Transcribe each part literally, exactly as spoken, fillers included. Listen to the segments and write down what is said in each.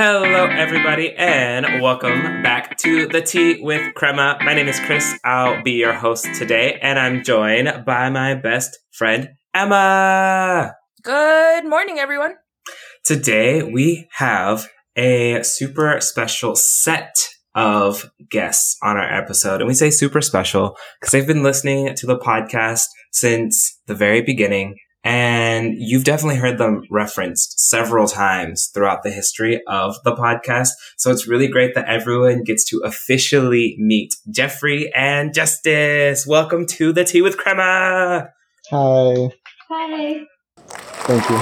Hello, everybody, and welcome back to The Tea with Crema. My name is Chris. I'll be your host today, and I'm joined by my best friend, Emma. Good morning, everyone. Today, we have a super special set of guests on our episode, and we say super special because they've been listening to the podcast since the very beginning. And you've definitely heard them referenced several times throughout the history of the podcast. So it's really great that everyone gets to officially meet Jeffrey and Justice. Welcome to The Tea with Crema. Hi. Hi. Thank you.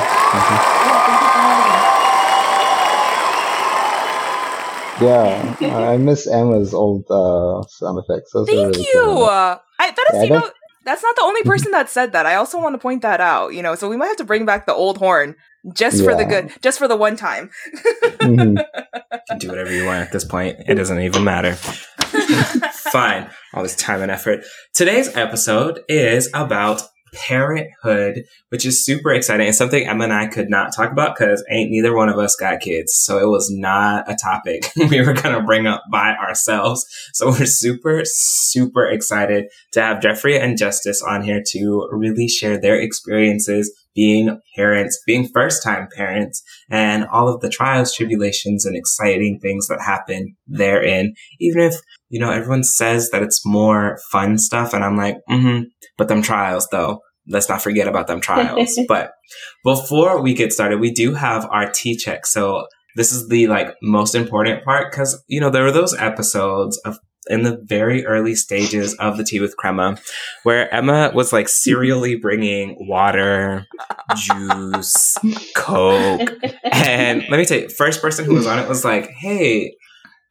Thank you. Yeah, I miss Emma's old uh, sound effects. Those Thank really you. Cool. I, that is, yeah, you know... That's not the only person that said that. I also want to point that out, you know, so we might have to bring back the old horn just yeah. for the good, just for the one time. Mm-hmm. You can do whatever you want at this point. It doesn't even matter. Fine. All this time and effort. Today's episode is about parenthood, which is super exciting. It's something Emma and I could not talk about because ain't neither one of us got kids. So it was not a topic we were going to bring up by ourselves. So we're super, super excited to have Jeffrey and Justice on here to really share their experiences being parents, being first-time parents, and all of the trials, tribulations, and exciting things that happen therein. Even if, you know, everyone says that it's more fun stuff, and I'm like, mm-hmm, but them trials, though. Let's not forget about them trials. But before we get started, we do have our tea check. So this is the, like, most important part because, you know, there were those episodes of in the very early stages of The Tea with Crema, where Emma was like serially bringing water, juice, Coke. And let me tell you, first person who was on it was like, hey,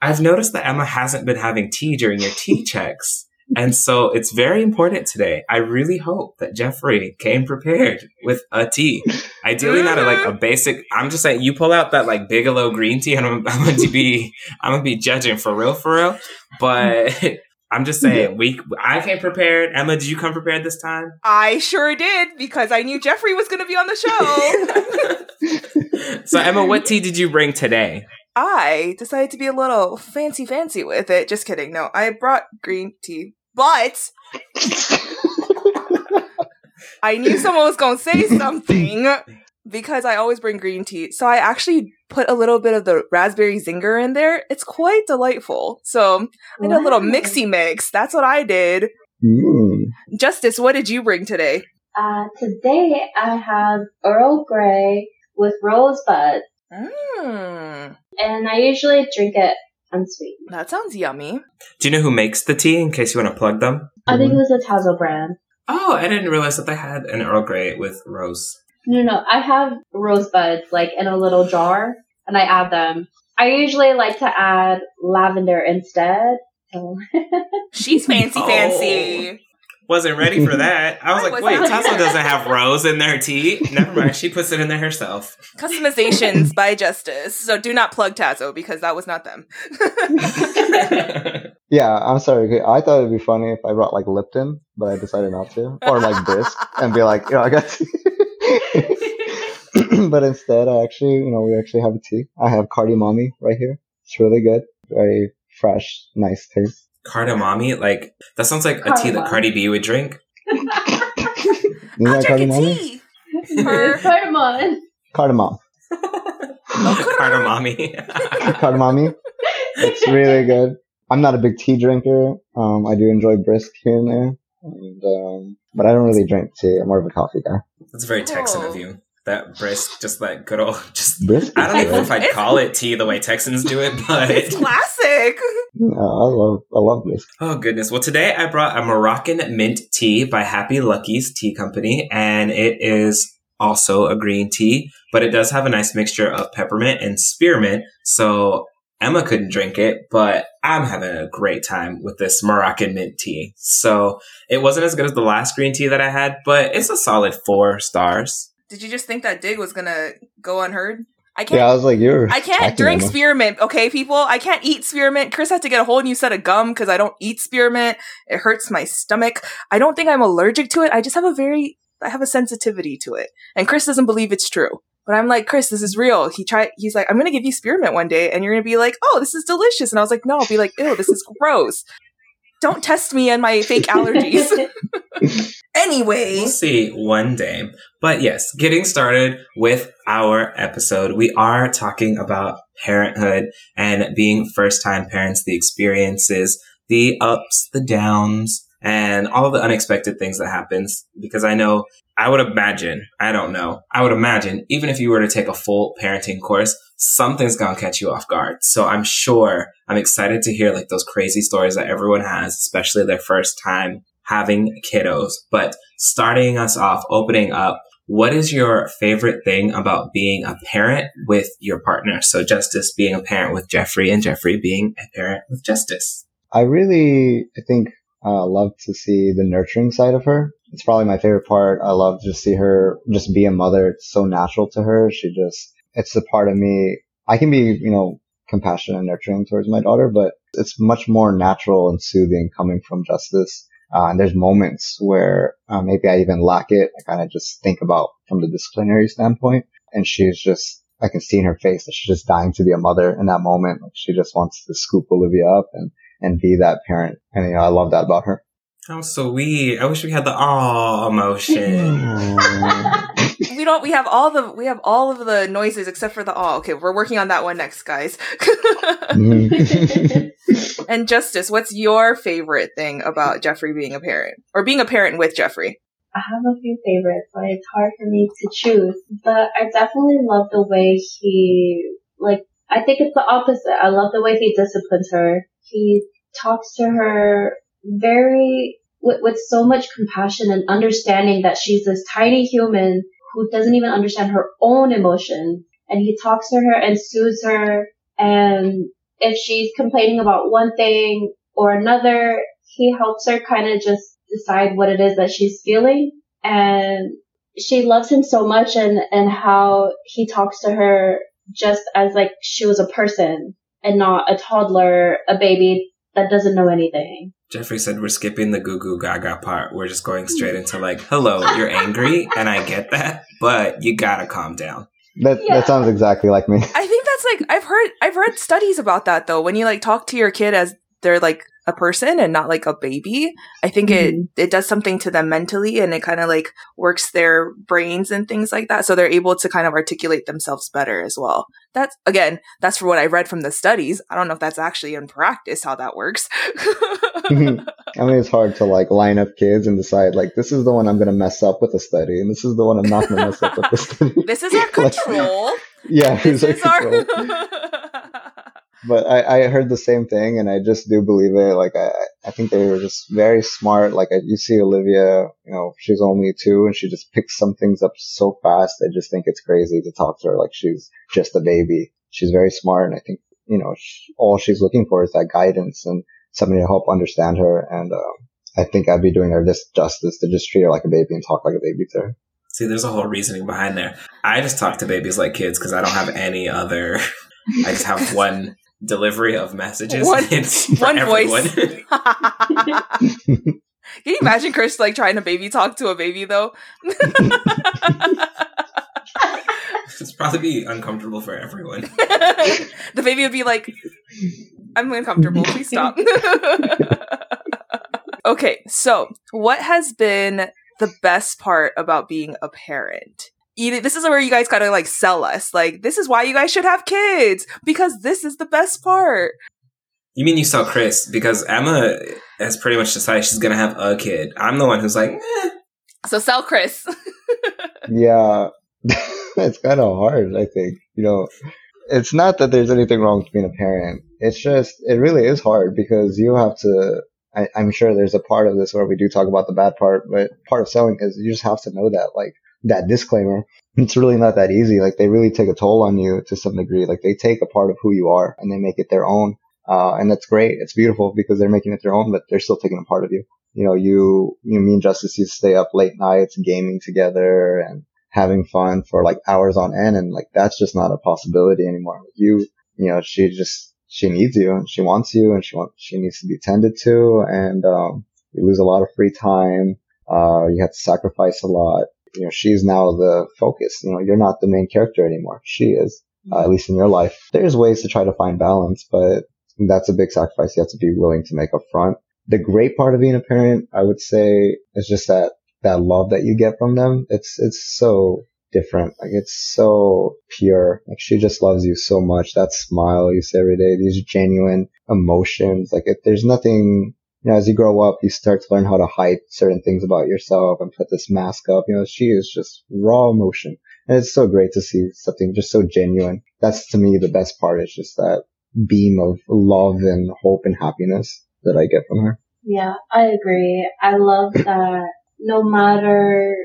I've noticed that Emma hasn't been having tea during your tea checks. And so it's very important today. I really hope that Jeffrey came prepared with a tea. Ideally not a, like a basic, I'm just saying you pull out that like Bigelow green tea and I'm, I'm going to be, I'm going to be judging for real, for real. But I'm just saying we, I came prepared. Emma, did you come prepared this time? I sure did because I knew Jeffrey was going to be on the show. So Emma, what tea did you bring today? I decided to be a little fancy fancy with it. Just kidding. No, I brought green tea. But I knew someone was going to say something because I always bring green tea. So I actually put a little bit of the raspberry zinger in there. It's quite delightful. So I did wow. a little mixy mix. That's what I did. Mm. Justice, what did you bring today? Uh, today I have Earl Grey with rosebud. Mm. And I usually drink it unsweet. That sounds yummy. Do you know who makes the tea in case you want to plug them? I think it was a Tazo brand. Oh, I didn't realize that they had an Earl Grey with rose. No, no. I have rosebuds like in a little jar and I add them. I usually like to add lavender instead. So. She's fancy oh. fancy. Wasn't ready for that. I was I like, was wait, Tazo doesn't have rose in their tea. Never mind. She puts it in there herself. Customizations by Justice. So do not plug Tazo because that was not them. Yeah, I'm sorry. I thought it'd be funny if I brought like Lipton, but I decided not to. Or like Brisk and be like, you know, I got tea. But instead, I actually, you know, we actually have a tea. I have cardamom right here. It's really good. Very fresh, nice taste. Cardamom, like that sounds like cardamom. A tea that Cardi B would drink. I'll drink a tea. Her cardamom. Cardamom. Cardamom. Cardamom. It's really good. I'm not a big tea drinker. Um, I do enjoy Brisk here and there, and, um, but I don't really drink tea. I'm more of a coffee guy. That's very Texan oh. of you. That Brisk, just that good old, just, Brisk I don't even know if I'd call it tea the way Texans do it, but. It's classic. No, I love, I love Brisk. Oh, goodness. Well, today I brought a Moroccan mint tea by Happy Lucky's Tea Company, and it is also a green tea, but it does have a nice mixture of peppermint and spearmint, so Emma couldn't drink it, but I'm having a great time with this Moroccan mint tea. So it wasn't as good as the last green tea that I had, but it's a solid four stars. Did you just think that dig was going to go unheard? I can't, yeah, I was like, you're... I can't drink enough. Spearmint, okay, people? I can't eat spearmint. Chris had to get a whole new set of gum because I don't eat spearmint. It hurts my stomach. I don't think I'm allergic to it. I just have a very... I have a sensitivity to it. And Chris doesn't believe it's true. But I'm like, Chris, this is real. He tried. He's like, I'm going to give you spearmint one day, and you're going to be like, oh, this is delicious. And I was like, no, I'll be like, ew, this is gross. Don't test me and my fake allergies. Anyway. We'll see one day. But yes, getting started with our episode, we are talking about parenthood and being first-time parents, the experiences, the ups, the downs, and all the unexpected things that happens. Because I know, I would imagine, I don't know, I would imagine, even if you were to take a full parenting course, something's going to catch you off guard. So I'm sure, I'm excited to hear like those crazy stories that everyone has, especially their first time having kiddos. But starting us off, opening up, what is your favorite thing about being a parent with your partner? So Justice being a parent with Jeffrey and Jeffrey being a parent with Justice. I really, I think, uh, love to see the nurturing side of her. It's probably my favorite part. I love to see her just be a mother. It's so natural to her. She just, it's the part of me. I can be, you know, compassionate and nurturing towards my daughter, but it's much more natural and soothing coming from Justice. Uh, and there's moments where uh, maybe I even lack it. I kind of just think about from the disciplinary standpoint. And she's just, I can see in her face that she's just dying to be a mother in that moment. Like she just wants to scoop Olivia up and, and be that parent. And, you know, I love that about her. How sweet. I wish we had the aw emotion. we don't we have all the we have all of the noises except for the aw. Okay, we're working on that one next, guys. And Justice, what's your favorite thing about Jeffrey being a parent? Or being a parent with Jeffrey? I have a few favorites, but it's hard for me to choose. But I definitely love the way he like I think it's the opposite. I love the way he disciplines her. He talks to her very with, with so much compassion and understanding that she's this tiny human who doesn't even understand her own emotions, and he talks to her and soothes her, and if she's complaining about one thing or another, he helps her kind of just decide what it is that she's feeling. And she loves him so much, and and how he talks to her just as like she was a person and not a toddler, a baby that doesn't know anything. Jeffrey said we're skipping the goo goo gaga part. We're just going straight into like, hello, you're angry, and I get that, but you gotta calm down. That yeah. that sounds exactly like me. I think that's like I've heard I've read studies about that though. When you like talk to your kid as they're like a person and not like a baby, I think mm-hmm. it it does something to them mentally, and it kind of like works their brains and things like that. So they're able to kind of articulate themselves better as well. That's again, that's for what I read from the studies. I don't know if that's actually in practice how that works. I mean, it's hard to like line up kids and decide like this is the one I'm going to mess up with the study, and this is the one I'm not going to mess up with the study. This is our control. Like, yeah, this is control. Our. But I, I heard the same thing, and I just do believe it. Like I, I think they were just very smart. Like I, you see Olivia, you know, she's only two, and she just picks some things up so fast. I just think it's crazy to talk to her like she's just a baby. She's very smart, and I think you know she, all she's looking for is that guidance and somebody to help understand her. And uh, I think I'd be doing her this justice to just treat her like a baby and talk like a baby to her. See, there's a whole reasoning behind there. I just talk to babies like kids because I don't have any other. I just have one. Delivery of messages one, for one voice. Can you imagine Chris like trying to baby talk to a baby though? It's probably be uncomfortable for everyone. The baby would be like, I'm uncomfortable, please stop. Okay, so what has been the best part about being a parent? Either, this is where you guys gotta like sell us. Like, this is why you guys should have kids, because this is the best part. You mean you sell Chris? Because Emma has pretty much decided she's gonna have a kid. I'm the one who's like, eh. So sell Chris. Yeah, it's kind of hard. I think you know, it's not that there's anything wrong with being a parent. It's just it really is hard because you have to. I, I'm sure there's a part of this where we do talk about the bad part, but part of selling is you just have to know that like. That disclaimer, it's really not that easy. Like they really take a toll on you to some degree. Like they take a part of who you are and they make it their own. Uh, and that's great. It's beautiful because they're making it their own, but they're still taking a part of you. You know, you, you mean Justice, you stay up late nights gaming together and having fun for like hours on end. And like, that's just not a possibility anymore. You, you know, she just, she needs you and she wants you and she wants, she needs to be tended to. And, um, you lose a lot of free time. Uh, you have to sacrifice a lot. you know, she's now the focus. You know, you're not the main character anymore. She is, uh, at least in your life. There's ways to try to find balance, but that's a big sacrifice you have to be willing to make up front. The great part of being a parent, I would say, is just that, that love that you get from them. It's, it's so different. Like, it's so pure. Like, she just loves you so much. That smile you see every day, these genuine emotions. Like, it, there's nothing, you know, as you grow up, you start to learn how to hide certain things about yourself and put this mask up. You know, she is just raw emotion. And it's so great to see something just so genuine. That's, to me, the best part, is just that beam of love and hope and happiness that I get from her. Yeah, I agree. I love that no matter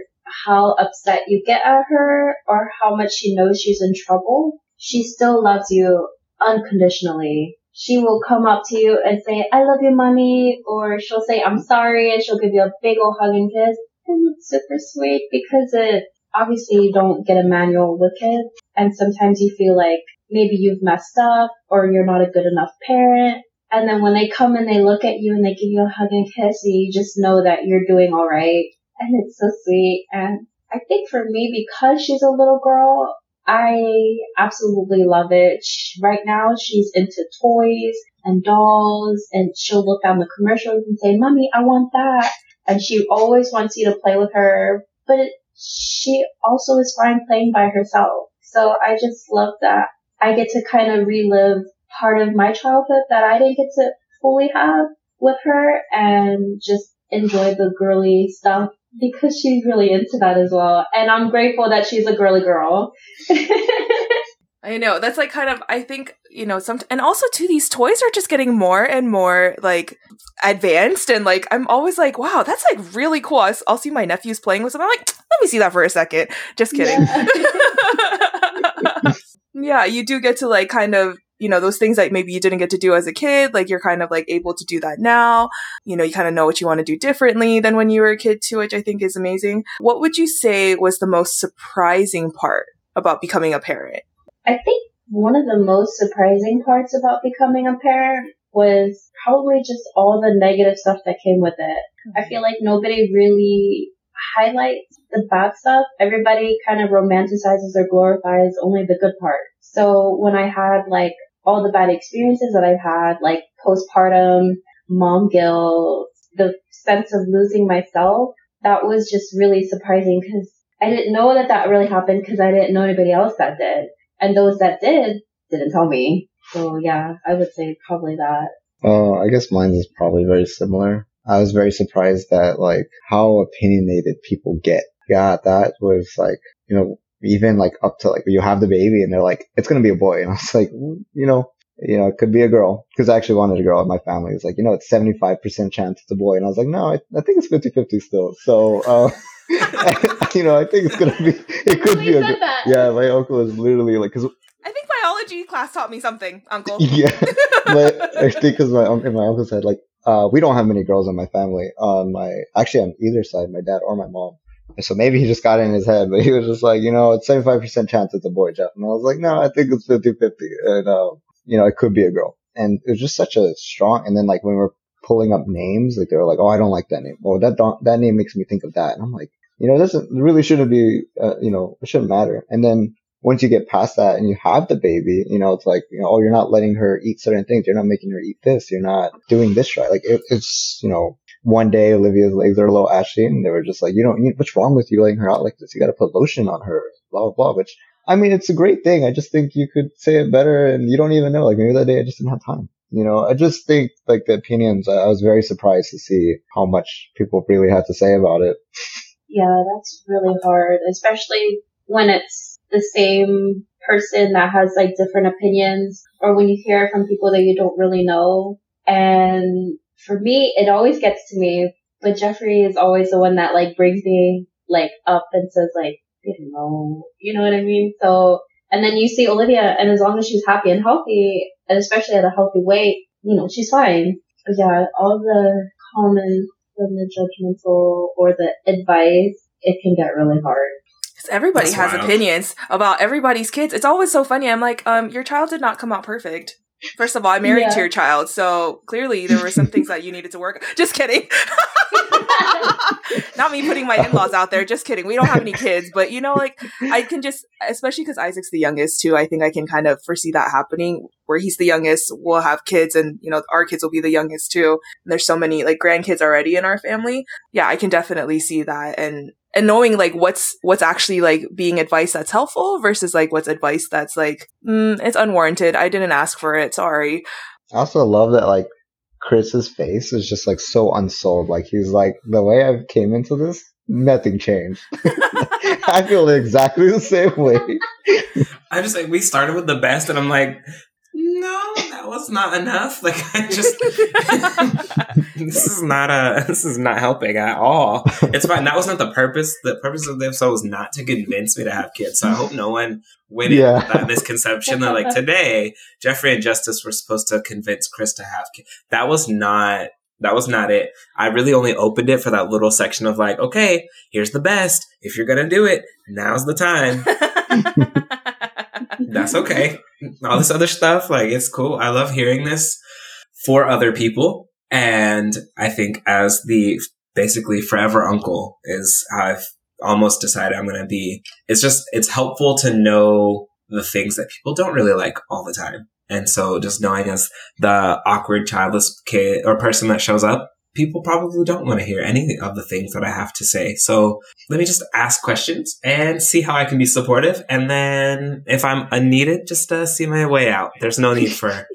how upset you get at her or how much she knows she's in trouble, she still loves you unconditionally. She will come up to you and say, "I love you, mommy," or she'll say, "I'm sorry," and she'll give you a big old hug and kiss. And it's super sweet because it, obviously you don't get a manual with kids, and sometimes you feel like maybe you've messed up or you're not a good enough parent. And then when they come and they look at you and they give you a hug and kiss, you just know that you're doing all right. And it's so sweet. And I think for me, because she's a little girl, I absolutely love it. She, right now, she's into toys and dolls, and she'll look down the commercials and say, "Mommy, I want that." And she always wants you to play with her. But it, she also is fine playing by herself. So I just love that. I get to kind of relive part of my childhood that I didn't get to fully have with her, and just enjoy the girly stuff because she's really into that as well. And I'm grateful that she's a girly girl. I know. That's like kind of, I think, you know, some, and also too, these toys are just getting more and more like advanced. And like, I'm always like, wow, that's like really cool. I'll, I'll see my nephews playing with something. I'm like, let me see that for a second. Just kidding. Yeah, yeah, you do get to like kind of, you know, those things that maybe you didn't get to do as a kid, like you're kind of like able to do that now. You know, you kind of know what you want to do differently than when you were a kid too, which I think is amazing. What would you say was the most surprising part about becoming a parent? I think one of the most surprising parts about becoming a parent was probably just all the negative stuff that came with it. I feel like nobody really highlights the bad stuff. Everybody kind of romanticizes or glorifies only the good part. So when I had like all the bad experiences that I've had, like postpartum, mom guilt, the sense of losing myself, that was just really surprising because I didn't know that that really happened because I didn't know anybody else that did. And those that did didn't tell me. So yeah, I would say probably that. Oh, uh, I guess mine is probably very similar. I was very surprised that like how opinionated people get. Yeah, that was like, you know, even like up to like you have the baby and they're like, "It's going to be a boy." And I was like, you know, you know, it could be a girl because I actually wanted a girl in my family. It's like, you know, it's seventy-five percent chance it's a boy. And I was like, no, I, I think it's fifty-fifty still. So, uh, you know, I think it's going to be, it could be a girl. Yeah. My uncle is literally like, cause I think biology class taught me something, uncle. Yeah. But I think cause my, um, my uncle said like, uh, we don't have many girls in my family. On my, actually on either side, my dad or my mom. So maybe he just got it in his head, but he was just like, you know, it's seventy-five percent chance it's a boy, Jeff. And I was like, no, I think it's fifty-fifty. And, uh, you know, it could be a girl. And it was just such a strong, and then like when we were pulling up names, like they were like, "Oh, I don't like that name. Oh, that don't, that name makes me think of that." And I'm like, you know, this really shouldn't be, uh, you know, it shouldn't matter. And then once you get past that and you have the baby, you know, it's like, you know, oh, you're not letting her eat certain things. You're not making her eat this. You're not doing this right. Like it, it's, you know, one day, Olivia's legs are a little ashy, and they were just like, "You don't need, what's wrong with you letting her out like this? You got to put lotion on her, blah, blah, blah." Which, I mean, it's a great thing. I just think you could say it better, and you don't even know. Like, maybe that day I just didn't have time. You know, I just think, like, the opinions, I, I was very surprised to see how much people really had to say about it. Yeah, that's really hard, especially when it's the same person that has, like, different opinions, or when you hear from people that you don't really know. And for me, it always gets to me, but Jeffrey is always the one that, like, brings me, like, up and says, like, you know, you know what I mean? So, and then you see Olivia, and as long as she's happy and healthy, and especially at a healthy weight, you know, she's fine. But yeah, all the comments and the judgmental or the advice, it can get really hard. Everybody That's has wild. Opinions about everybody's kids. It's always so funny. I'm like, um, your child did not come out perfect. First of all, I married yeah. to your child, so clearly there were some things that you needed to work. Just kidding. Not me putting my in-laws out there. Just kidding. We don't have any kids, but you know, like I can just, especially because Isaac's the youngest too. I think I can kind of foresee that happening where he's the youngest. We'll have kids, and you know, our kids will be the youngest too. And there's so many like grandkids already in our family. Yeah, I can definitely see that, and and knowing like what's what's actually like being advice that's helpful versus like what's advice that's like mm, it's unwarranted. I didn't ask for it. Sorry. I also love that like Chris's face is just like so unsold. Like he's like, the way I came into this, nothing changed. I feel exactly the same way. I'm just like, we started with the best, and I'm like, no, that was not enough. Like I just this is not a this is not helping at all. It's fine. That was not the purpose. The purpose of the episode was not to convince me to have kids. So I hope no one went yeah. in with that misconception. They're like, today Jeffrey and Justice were supposed to convince Chris to have kids. That was not that was not it. I really only opened it for that little section of like, okay, here's the best. If you're gonna do it, now's the time. That's okay. All this other stuff, like, it's cool. I love hearing this for other people. And I think as the basically forever uncle is how I've almost decided I'm going to be. It's just, it's helpful to know the things that people don't really like all the time. And so just knowing as the awkward childless kid or person that shows up, people probably don't want to hear any of the things that I have to say. So let me just ask questions and see how I can be supportive. And then if I'm unneeded, just uh, see my way out. There's no need for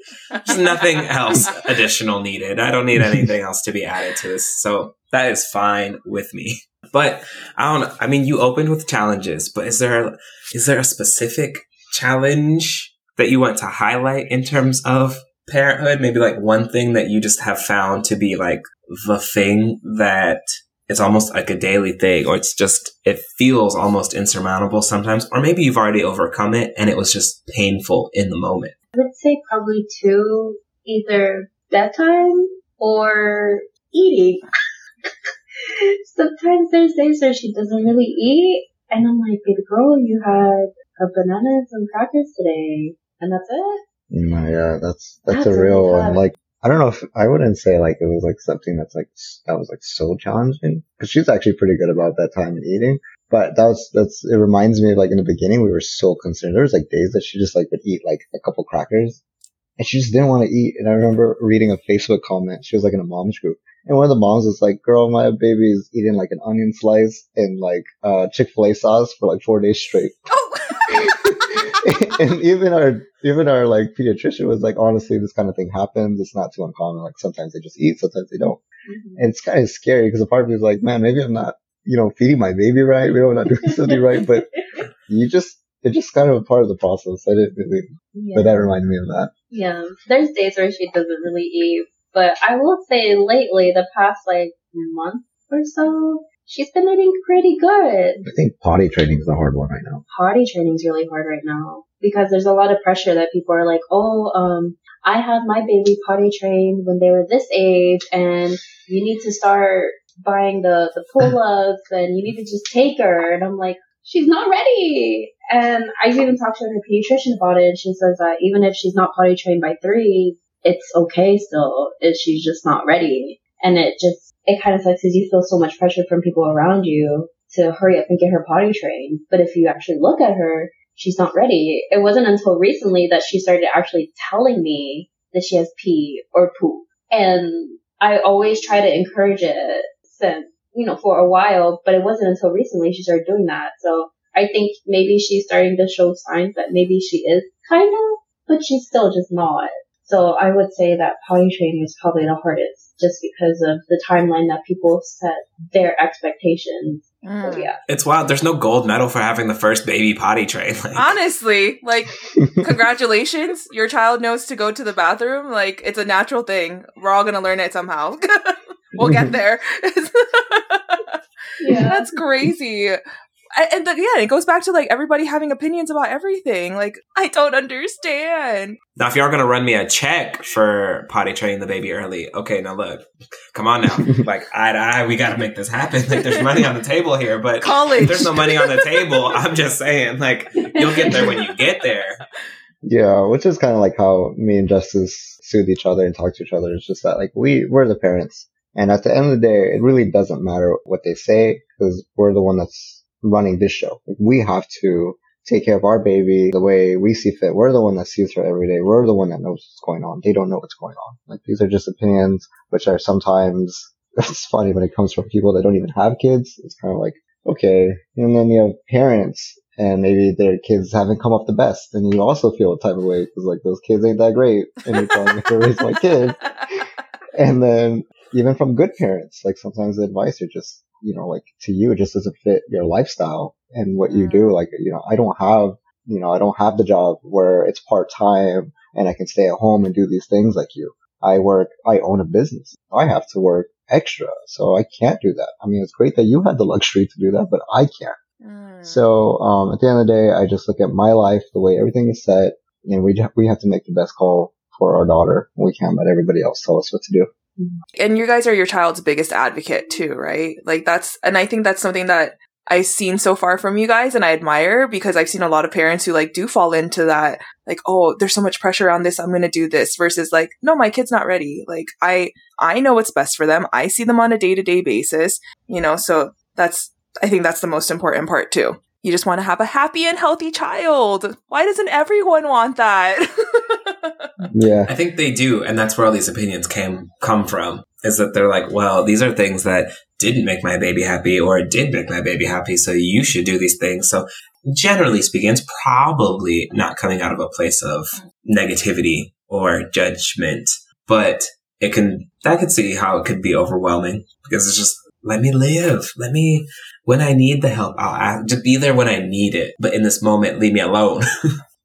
just nothing else additional needed. I don't need anything else to be added to this. So that is fine with me. But I don't know. I mean, you opened with challenges, but is there a, is there a specific challenge that you want to highlight in terms of parenthood? Maybe like one thing that you just have found to be like the thing that it's almost like a daily thing, or it's just, it feels almost insurmountable sometimes, or maybe you've already overcome it and it was just painful in the moment. I would say probably two, either bedtime or eating. Sometimes there's days where she doesn't really eat, and I'm like, baby girl, you had a banana and some crackers today, and that's it. My God, that's, that's that's a real one. Like, I don't know if I wouldn't say like it was like something that's like that was like so challenging, because she's actually pretty good about that time and eating. But that was that's it reminds me of like in the beginning we were so concerned. There was like days that she just like would eat like a couple crackers, and she just didn't want to eat. And I remember reading a Facebook comment. She was like in a mom's group, and one of the moms was like, "Girl, my baby is eating like an onion slice and like uh Chick-fil-A sauce for like four days straight." And even our even our like pediatrician was like, honestly, this kind of thing happens. It's not too uncommon. Like sometimes they just eat, sometimes they don't. Mm-hmm. And it's kind of scary because a part of me is like, man, maybe I'm not, you know, feeding my baby right. Maybe I'm not doing something right. But you just it's just kind of a part of the process. I didn't really, yeah. but that reminded me of that. Yeah, there's days where she doesn't really eat, but I will say lately, the past like month or so, she's been eating pretty good. I think potty training is the hard one right now. Potty training is really hard right now because there's a lot of pressure that people are like, oh, um, I had my baby potty trained when they were this age, and you need to start buying the, the pull-ups, and you need to just take her. And I'm like, she's not ready. And I even talked to her pediatrician about it, and she says that even if she's not potty trained by three, it's okay still. If she's just not ready. And it just, it kind of sucks because you feel so much pressure from people around you to hurry up and get her potty trained. But if you actually look at her, she's not ready. It wasn't until recently that she started actually telling me that she has pee or poop. And I always try to encourage it since, you know, for a while, but it wasn't until recently she started doing that. So I think maybe she's starting to show signs that maybe she is kind of, but she's still just not. So I would say that potty training is probably the hardest just because of the timeline that people set their expectations. Mm. So, yeah. It's wild. There's no gold medal for having the first baby potty trained. Like. Honestly, like, congratulations. Your child knows to go to the bathroom. Like, it's a natural thing. We're all going to learn it somehow. We'll get there. Yeah. That's crazy. And the, yeah, it goes back to like everybody having opinions about everything. Like, I don't understand. Now, if y'all gonna run me a check for potty training the baby early, okay, now look, come on now, like, eye to eye, we gotta make this happen. Like, there's money on the table here, but college. If there's no money on the table, I'm just saying, like, you'll get there when you get there. Yeah, which is kind of like how me and Justice soothe each other and talk to each other. It's just that, like, we, we're the parents. And at the end of the day, it really doesn't matter what they say because we're the one that's running this show. Like, we have to take care of our baby the way we see fit. We're the one that sees her every day. We're the one that knows what's going on. They don't know what's going on. Like, these are just opinions, which are sometimes, it's funny when it comes from people that don't even have kids. It's kind of like, okay. And then you have parents and maybe their kids haven't come up the best. And you also feel a type of way because, like, those kids ain't that great. And you're telling me to raise my kid. And then even from good parents, like, sometimes the advice are just, you know, like, to you, it just doesn't fit your lifestyle and what mm. you do. Like, you know, I don't have, you know, I don't have the job where it's part time and I can stay at home and do these things like you. I work, I own a business. I have to work extra. So I can't do that. I mean, it's great that you had the luxury to do that, but I can't. Mm. So, um, at the end of the day, I just look at my life, the way everything is set, and we, we have to make the best call for our daughter. We can't let everybody else tell us what to do. And you guys are your child's biggest advocate too, right? Like, that's, and I think that's something that I've seen so far from you guys and I admire, because I've seen a lot of parents who, like, do fall into that, like, oh, there's so much pressure on this, I'm going to do this, versus like, no, my kid's not ready. Like, I, I know what's best for them. I see them on a day-to-day basis, you know, so that's, I think that's the most important part too. You just want to have a happy and healthy child. Why doesn't everyone want that? Yeah. I think they do. And that's where all these opinions came, come from, is that they're like, well, these are things that didn't make my baby happy or did make my baby happy. So you should do these things. So generally speaking, it's probably not coming out of a place of negativity or judgment, but it can, I could see how it could be overwhelming because it's just, let me live. Let me, when I need the help, I'll ask, just be there when I need it. But in this moment, leave me alone.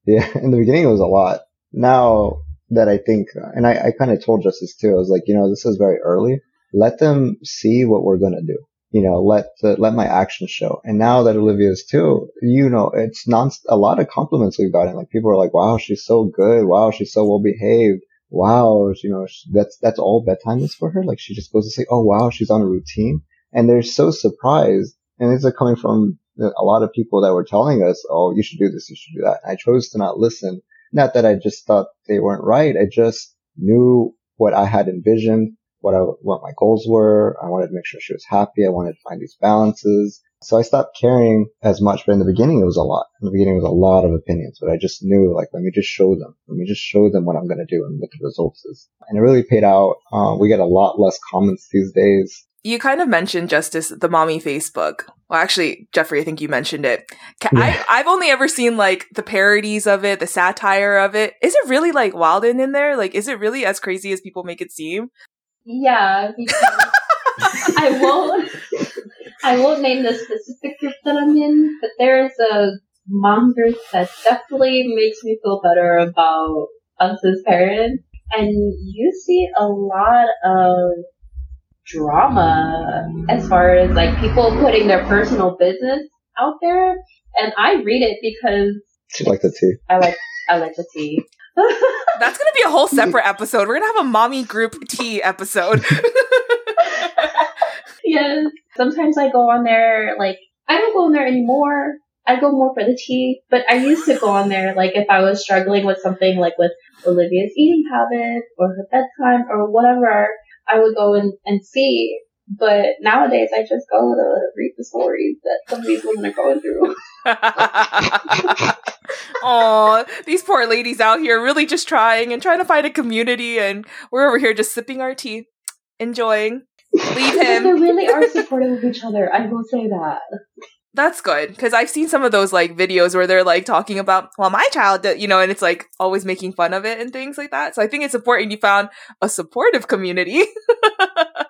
Yeah. In the beginning, it was a lot. Now that I think, and I, I kind of told Justice too, I was like, you know, this is very early. Let them see what we're going to do. You know, let the, let my actions show. And now that Olivia's too, you know, it's non, a lot of compliments we've gotten. Like, people are like, wow, she's so good. Wow, she's so well behaved. Wow. You know, that's, that's all bedtime is for her. Like, she just goes to say, oh, wow, she's on a routine. And they're so surprised. And these are coming from a lot of people that were telling us, oh, you should do this, you should do that. And I chose to not listen. Not that I just thought they weren't right. I just knew what I had envisioned, what I, what my goals were. I wanted to make sure she was happy. I wanted to find these balances. So I stopped caring as much, but in the beginning, it was a lot. In the beginning, it was a lot of opinions, but I just knew, like, let me just show them. Let me just show them what I'm going to do and what the results is. And it really paid out. Uh, we get a lot less comments these days. You kind of mentioned, Justice, the mommy Facebook. Well, actually, Jeffrey, I think you mentioned it. Can, yeah. I, I've only ever seen, like, the parodies of it, the satire of it. Is it really, like, wild and in there? Like, is it really as crazy as people make it seem? Yeah, because I won't, I won't name the specific group that I'm in, but there is a mom group that definitely makes me feel better about us as parents. And you see a lot of drama as far as, like, people putting their personal business out there, and I read it because she likes the tea. I like I like the tea. That's gonna be a whole separate episode. We're gonna have a mommy group tea episode. Yes. Sometimes I go on there, like, I don't go on there anymore. I go more for the tea, but I used to go on there, like, if I was struggling with something, like with Olivia's eating habits or her bedtime or whatever. I would go and, and see, but nowadays I just go to read the stories that some of these women are going through. Aw, these poor ladies out here really just trying and trying to find a community, and we're over here just sipping our tea, enjoying. Leave him. They really are supportive of each other, I will say that. That's good, because I've seen some of those, like, videos where they're, like, talking about, well, my child, you know, and it's, like, always making fun of it and things like that. So I think it's important you found a supportive community. That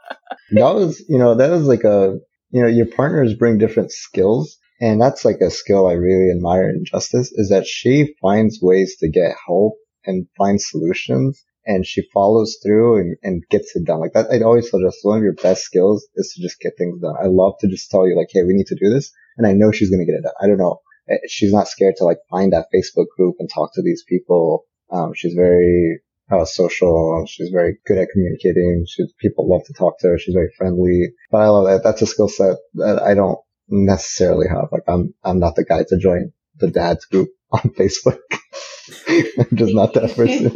was, you know, that was, like, a, you know, your partners bring different skills. And that's, like, a skill I really admire in Justice, is that she finds ways to get help and find solutions. And she follows through and, and gets it done. Like, that, I'd always suggest one of your best skills is to just get things done. I love to just tell you, like, hey, we need to do this. And I know she's going to get it done. I don't know. She's not scared to, like, find that Facebook group and talk to these people. Um, she's very uh, social. She's very good at communicating. She, people love to talk to her. She's very friendly. But I love that. That's a skill set that I don't necessarily have. Like, I'm, I'm not the guy to join the dad's group on Facebook. I'm just not that person.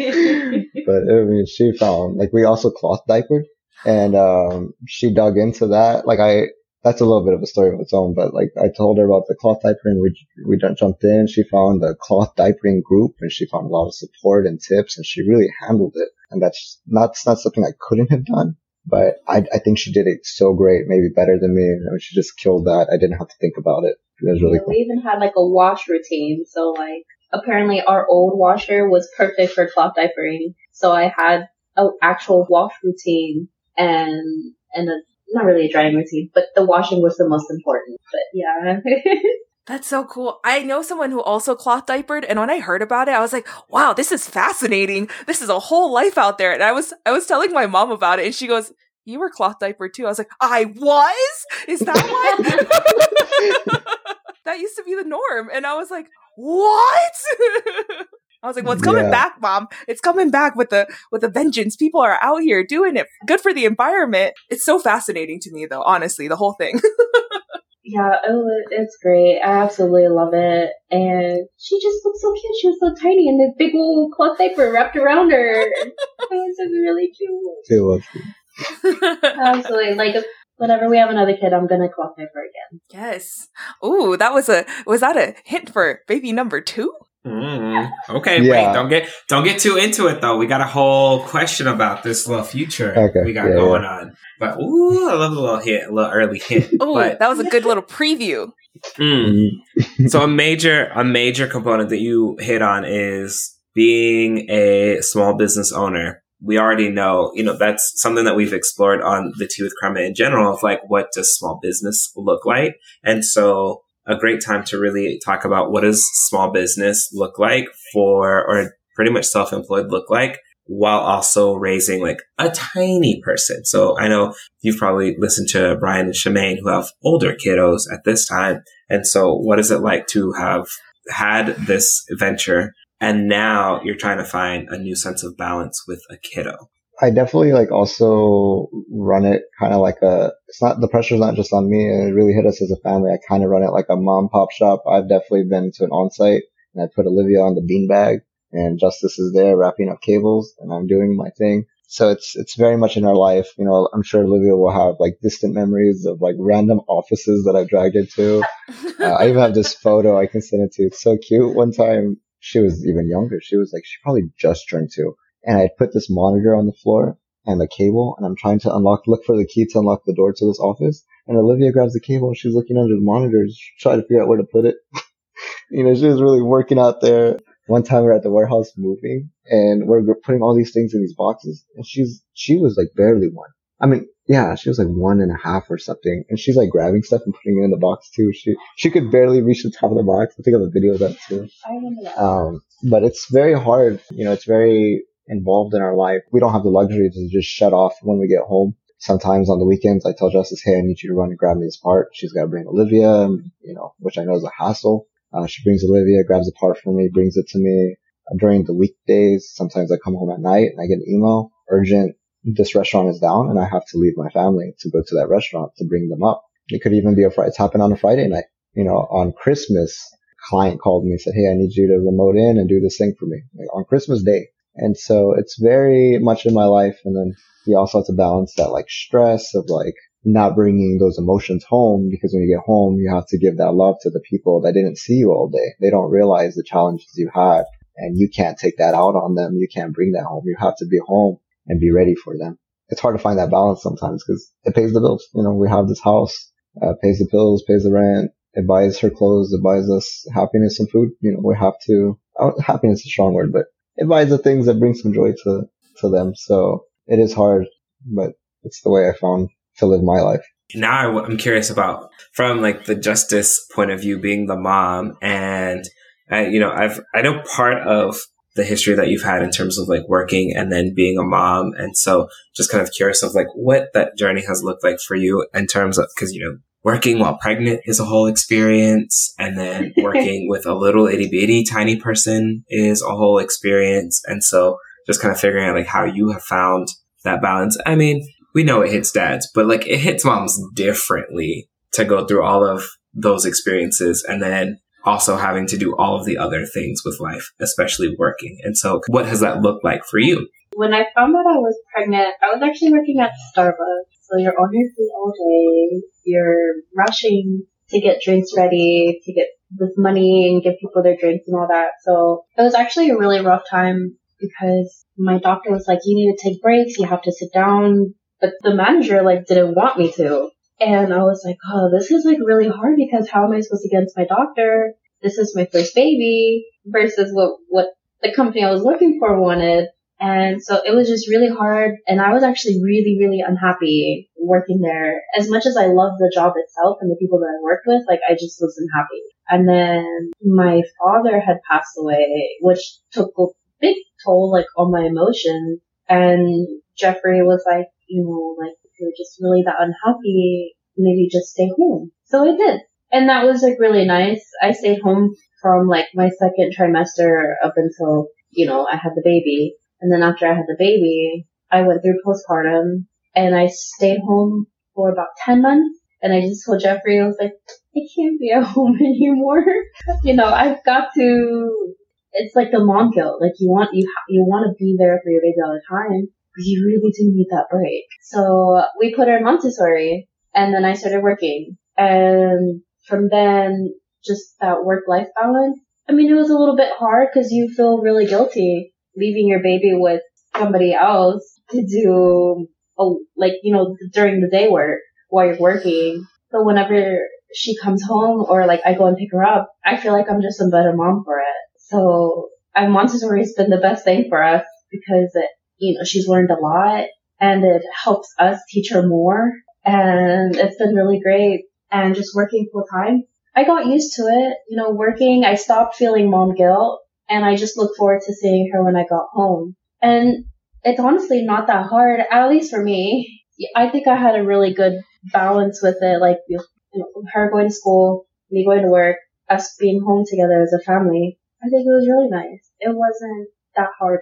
But I mean, she found, like, we also cloth diapered, and um, she dug into that. Like, I, that's a little bit of a story of its own, but like, I told her about the cloth diapering. We, we jumped in. She found the cloth diapering group, and she found a lot of support and tips, and she really handled it. And that's not, that's not something I couldn't have done. But I, I think she did it so great, maybe better than me. I mean, she just killed that. I didn't have to think about it. It was really yeah, cool. We even had like a wash routine. So like, apparently our old washer was perfect for cloth diapering. So I had an actual wash routine and, and a, not really a drying routine, but the washing was the most important. But yeah. That's so cool. I know someone who also cloth diapered, and when I heard about it, I was like, wow, this is fascinating. This is a whole life out there. And I was I was telling my mom about it, and she goes, you were cloth diapered too. I was like, I was? Is that why? That used to be the norm. And I was like, what? I was like, well, it's coming yeah. back, Mom. It's coming back with a with a vengeance. People are out here doing it. Good for the environment. It's so fascinating to me, though, honestly, the whole thing. Yeah, it, it's great. I absolutely love it. And she just looked so cute. She was so tiny, and the big old cloth diaper wrapped around her. It was really cute. It was cute. Absolutely. Like, whenever we have another kid, I'm going to cloth diaper again. Yes. Ooh, that was a, was that a hint for baby number two? Mm. Okay, yeah. Wait, don't get don't get too into it though. We got a whole question about this little future okay, we got yeah, going yeah. on. But ooh, I love a little hit, a little early hit. Ooh, but, that was a good little preview. Mm. So a major a major component that you hit on is being a small business owner. We already know, you know, that's something that we've explored on the Tea with Karma in general of like, what does small business look like? And so a great time to really talk about what does small business look like for, or pretty much self-employed look like, while also raising like a tiny person. So I know you've probably listened to Brian and Shemaine who have older kiddos at this time. And so what is it like to have had this venture and now you're trying to find a new sense of balance with a kiddo? I definitely like also run it kind of like a, it's not, the pressure's not just on me. It really hit us as a family. I kind of run it like a mom pop shop. I've definitely been to an on-site and I put Olivia on the beanbag and Justice is there wrapping up cables and I'm doing my thing. So it's, it's very much in our life. You know, I'm sure Olivia will have like distant memories of like random offices that I've dragged her to. uh, I even have this photo I can send it to. It's so cute. One time she was even younger. She was like, she probably just turned two. And I put this monitor on the floor and the cable, and I'm trying to unlock, look for the key to unlock the door to this office. And Olivia grabs the cable, and she's looking under the monitors, trying to figure out where to put it. You know, she was really working out there. One time we were at the warehouse moving, and we're putting all these things in these boxes, and she's, she was like barely one. I mean, yeah, she was like one and a half or something, and she's like grabbing stuff and putting it in the box too. She she could barely reach the top of the box. I think I have a video of that too. I remember that. Um, but it's very hard. You know, it's very involved in our life. We don't have the luxury to just shut off when we get home. Sometimes on the weekends, I tell Justice, hey, I need you to run and grab me this part. She's got to bring Olivia, and, you know, which I know is a hassle. Uh, she brings Olivia, grabs a part for me, brings it to me. Uh, during the weekdays, sometimes I come home at night and I get an email, urgent, this restaurant is down, and I have to leave my family to go to that restaurant to bring them up. It could even be a Friday. It's happened on a Friday night. You know, on Christmas, a client called me and said, hey, I need you to remote in and do this thing for me, like, on Christmas Day. And so it's very much in my life. And then you also have to balance that like stress of like not bringing those emotions home, because when you get home, you have to give that love to the people that didn't see you all day. They don't realize the challenges you had, and you can't take that out on them. You can't bring that home. You have to be home and be ready for them. It's hard to find that balance sometimes because it pays the bills. You know, we have this house, uh, pays the bills, pays the rent. It buys her clothes. It buys us happiness and food. You know, we have to, happiness is a strong word, but it buys the things that bring some joy to, to them. So it is hard, but it's the way I found to live my life. Now I'm curious about, from like the Justice point of view, being the mom, and I, you know, I've, I know part of the history that you've had in terms of like working and then being a mom. And so just kind of curious of like what that journey has looked like for you in terms of, cause you know, working while pregnant is a whole experience, and then working with a little itty bitty tiny person is a whole experience. And so just kind of figuring out like how you have found that balance. I mean, we know it hits dads, but like it hits moms differently to go through all of those experiences and then also having to do all of the other things with life, especially working. And so what has that looked like for you? When I found out I was pregnant, I was actually working at Starbucks. So you're on your feet all day. You're rushing to get drinks ready, to get this money and give people their drinks and all that. So it was actually a really rough time because my doctor was like, you need to take breaks. You have to sit down. But the manager like didn't want me to. And I was like, oh, this is like really hard because how am I supposed to get against my doctor? This is my first baby versus what, what the company I was working for wanted. And so it was just really hard. And I was actually really, really unhappy working there. As much as I loved the job itself and the people that I worked with, like I just wasn't happy. And then my father had passed away, which took a big toll like on my emotions. And Jeffrey was like, you know, like, if you're just really that unhappy, maybe just stay home. So I did. And that was like really nice. I stayed home from like my second trimester up until, you know, I had the baby. And then after I had the baby, I went through postpartum and I stayed home for about ten months. And I just told Jeffrey, I was like, I can't be at home anymore. You know, I've got to, it's like the mom guilt. Like you want, you, you want to be there for your baby all the time. You really do need that break. So we put her in Montessori and then I started working. And from then, just that work-life balance. I mean, it was a little bit hard because you feel really guilty leaving your baby with somebody else to do, a, like, you know, during the day work while you're working. So whenever she comes home or like I go and pick her up, I feel like I'm just a better mom for it. So and Montessori's been the best thing for us because it, you know, she's learned a lot and it helps us teach her more. And it's been really great. And just working full time, I got used to it. You know, working, I stopped feeling mom guilt and I just look forward to seeing her when I got home. And it's honestly not that hard, at least for me. I think I had a really good balance with it. Like, you know, her going to school, me going to work, us being home together as a family. I think it was really nice. It wasn't that hard.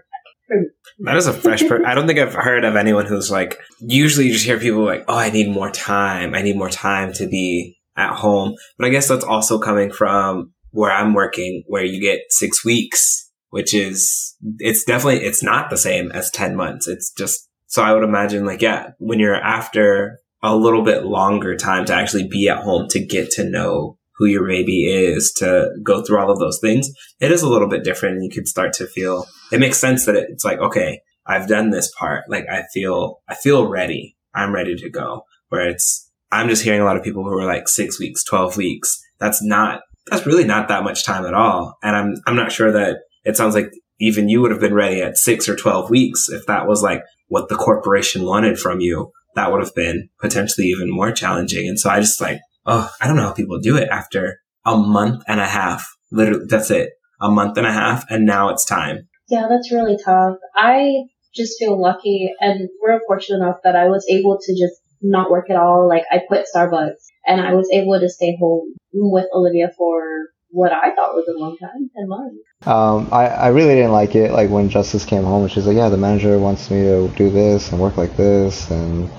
That is a fresh per- I don't think I've heard of anyone who's like, usually you just hear people like, oh, I need more time. I need more time to be at home. But I guess that's also coming from where I'm working, where you get six weeks, which is, it's definitely, it's not the same as ten months. It's just, so I would imagine like, yeah, when you're after a little bit longer time to actually be at home, to get to know who your baby is, to go through all of those things, it is a little bit different. And you could start to feel, it makes sense that it's like, okay, I've done this part. Like I feel, I feel ready. I'm ready to go. Where it's, I'm just hearing a lot of people who are like six weeks, twelve weeks. That's not, that's really not that much time at all. And I'm, I'm not sure that it sounds like even you would have been ready at six or twelve weeks. If that was like what the corporation wanted from you, that would have been potentially even more challenging. And so I just like, oh, I don't know how people do it after a month and a half. Literally, that's it. A month and a half, and now it's time. Yeah, that's really tough. I just feel lucky, and we're fortunate enough that I was able to just not work at all. Like, I quit Starbucks, and I was able to stay home with Olivia for what I thought was a long time, ten months. Um, I, I really didn't like it, like, when Justice came home, and she's like, yeah, the manager wants me to do this and work like this, and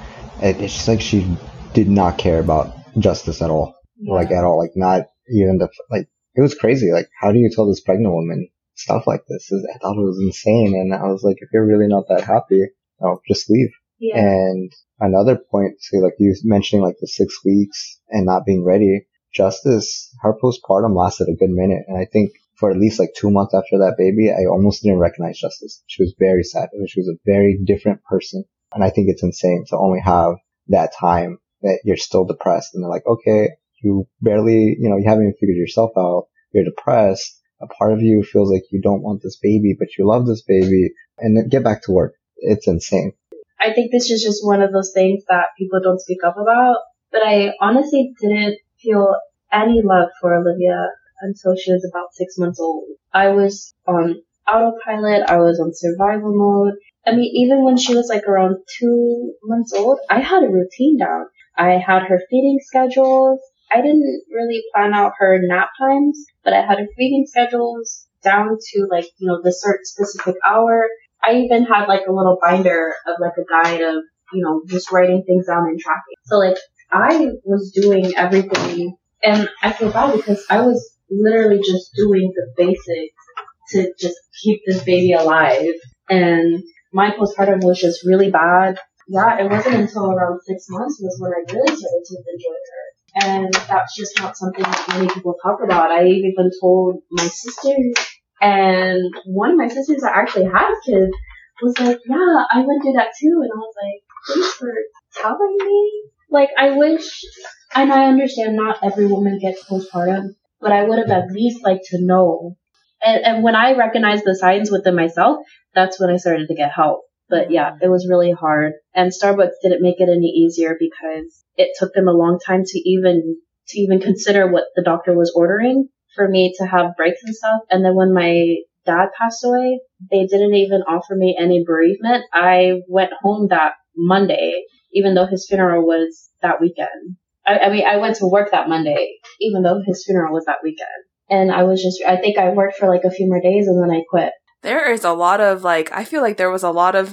it, it's just like she did not care about Justice at all. Yeah. Like at all. Like not even the, like, it was crazy. Like, how do you tell this pregnant woman stuff like this? I thought it was insane. And I was like, if you're really not that happy, I'll just leave. Yeah. And another point, see, like you mentioning like the six weeks and not being ready, Justice, her postpartum lasted a good minute. And I think for at least like two months after that baby, I almost didn't recognize Justice. She was very sad. I mean, she was a very different person. And I think it's insane to only have that time that you're still depressed. And they're like, okay, you barely, you know, you haven't even figured yourself out. You're depressed. A part of you feels like you don't want this baby, but you love this baby. And then get back to work. It's insane. I think this is just one of those things that people don't speak up about. But I honestly didn't feel any love for Olivia until she was about six months old. I was on autopilot. I was on survival mode. I mean, even when she was like around two months old, I had a routine down. I had her feeding schedules. I didn't really plan out her nap times, but I had her feeding schedules down to like, you know, the certain specific hour. I even had like a little binder of like a guide of, you know, just writing things down and tracking. So like I was doing everything, and I feel bad because I was literally just doing the basics to just keep this baby alive. And my postpartum was just really bad. Yeah, it wasn't until around six months was when I really started to enjoy her. And that's just not something that many people talk about. I even told my sisters, and one of my sisters that actually has kids was like, yeah, I went through that too. And I was like, thanks for telling me. Like, I wish, and I understand not every woman gets postpartum, but I would have at least liked to know. And, and when I recognized the signs within myself, that's when I started to get help. But yeah, it was really hard. And Starbucks didn't make it any easier because it took them a long time to even to even consider what the doctor was ordering for me to have breaks and stuff. And then when my dad passed away, they didn't even offer me any bereavement. I went home that Monday, even though his funeral was that weekend. I, I mean, I went to work that Monday, even though his funeral was that weekend. And I was just, I think I worked for like a few more days and then I quit. There is a lot of, like, I feel like there was a lot of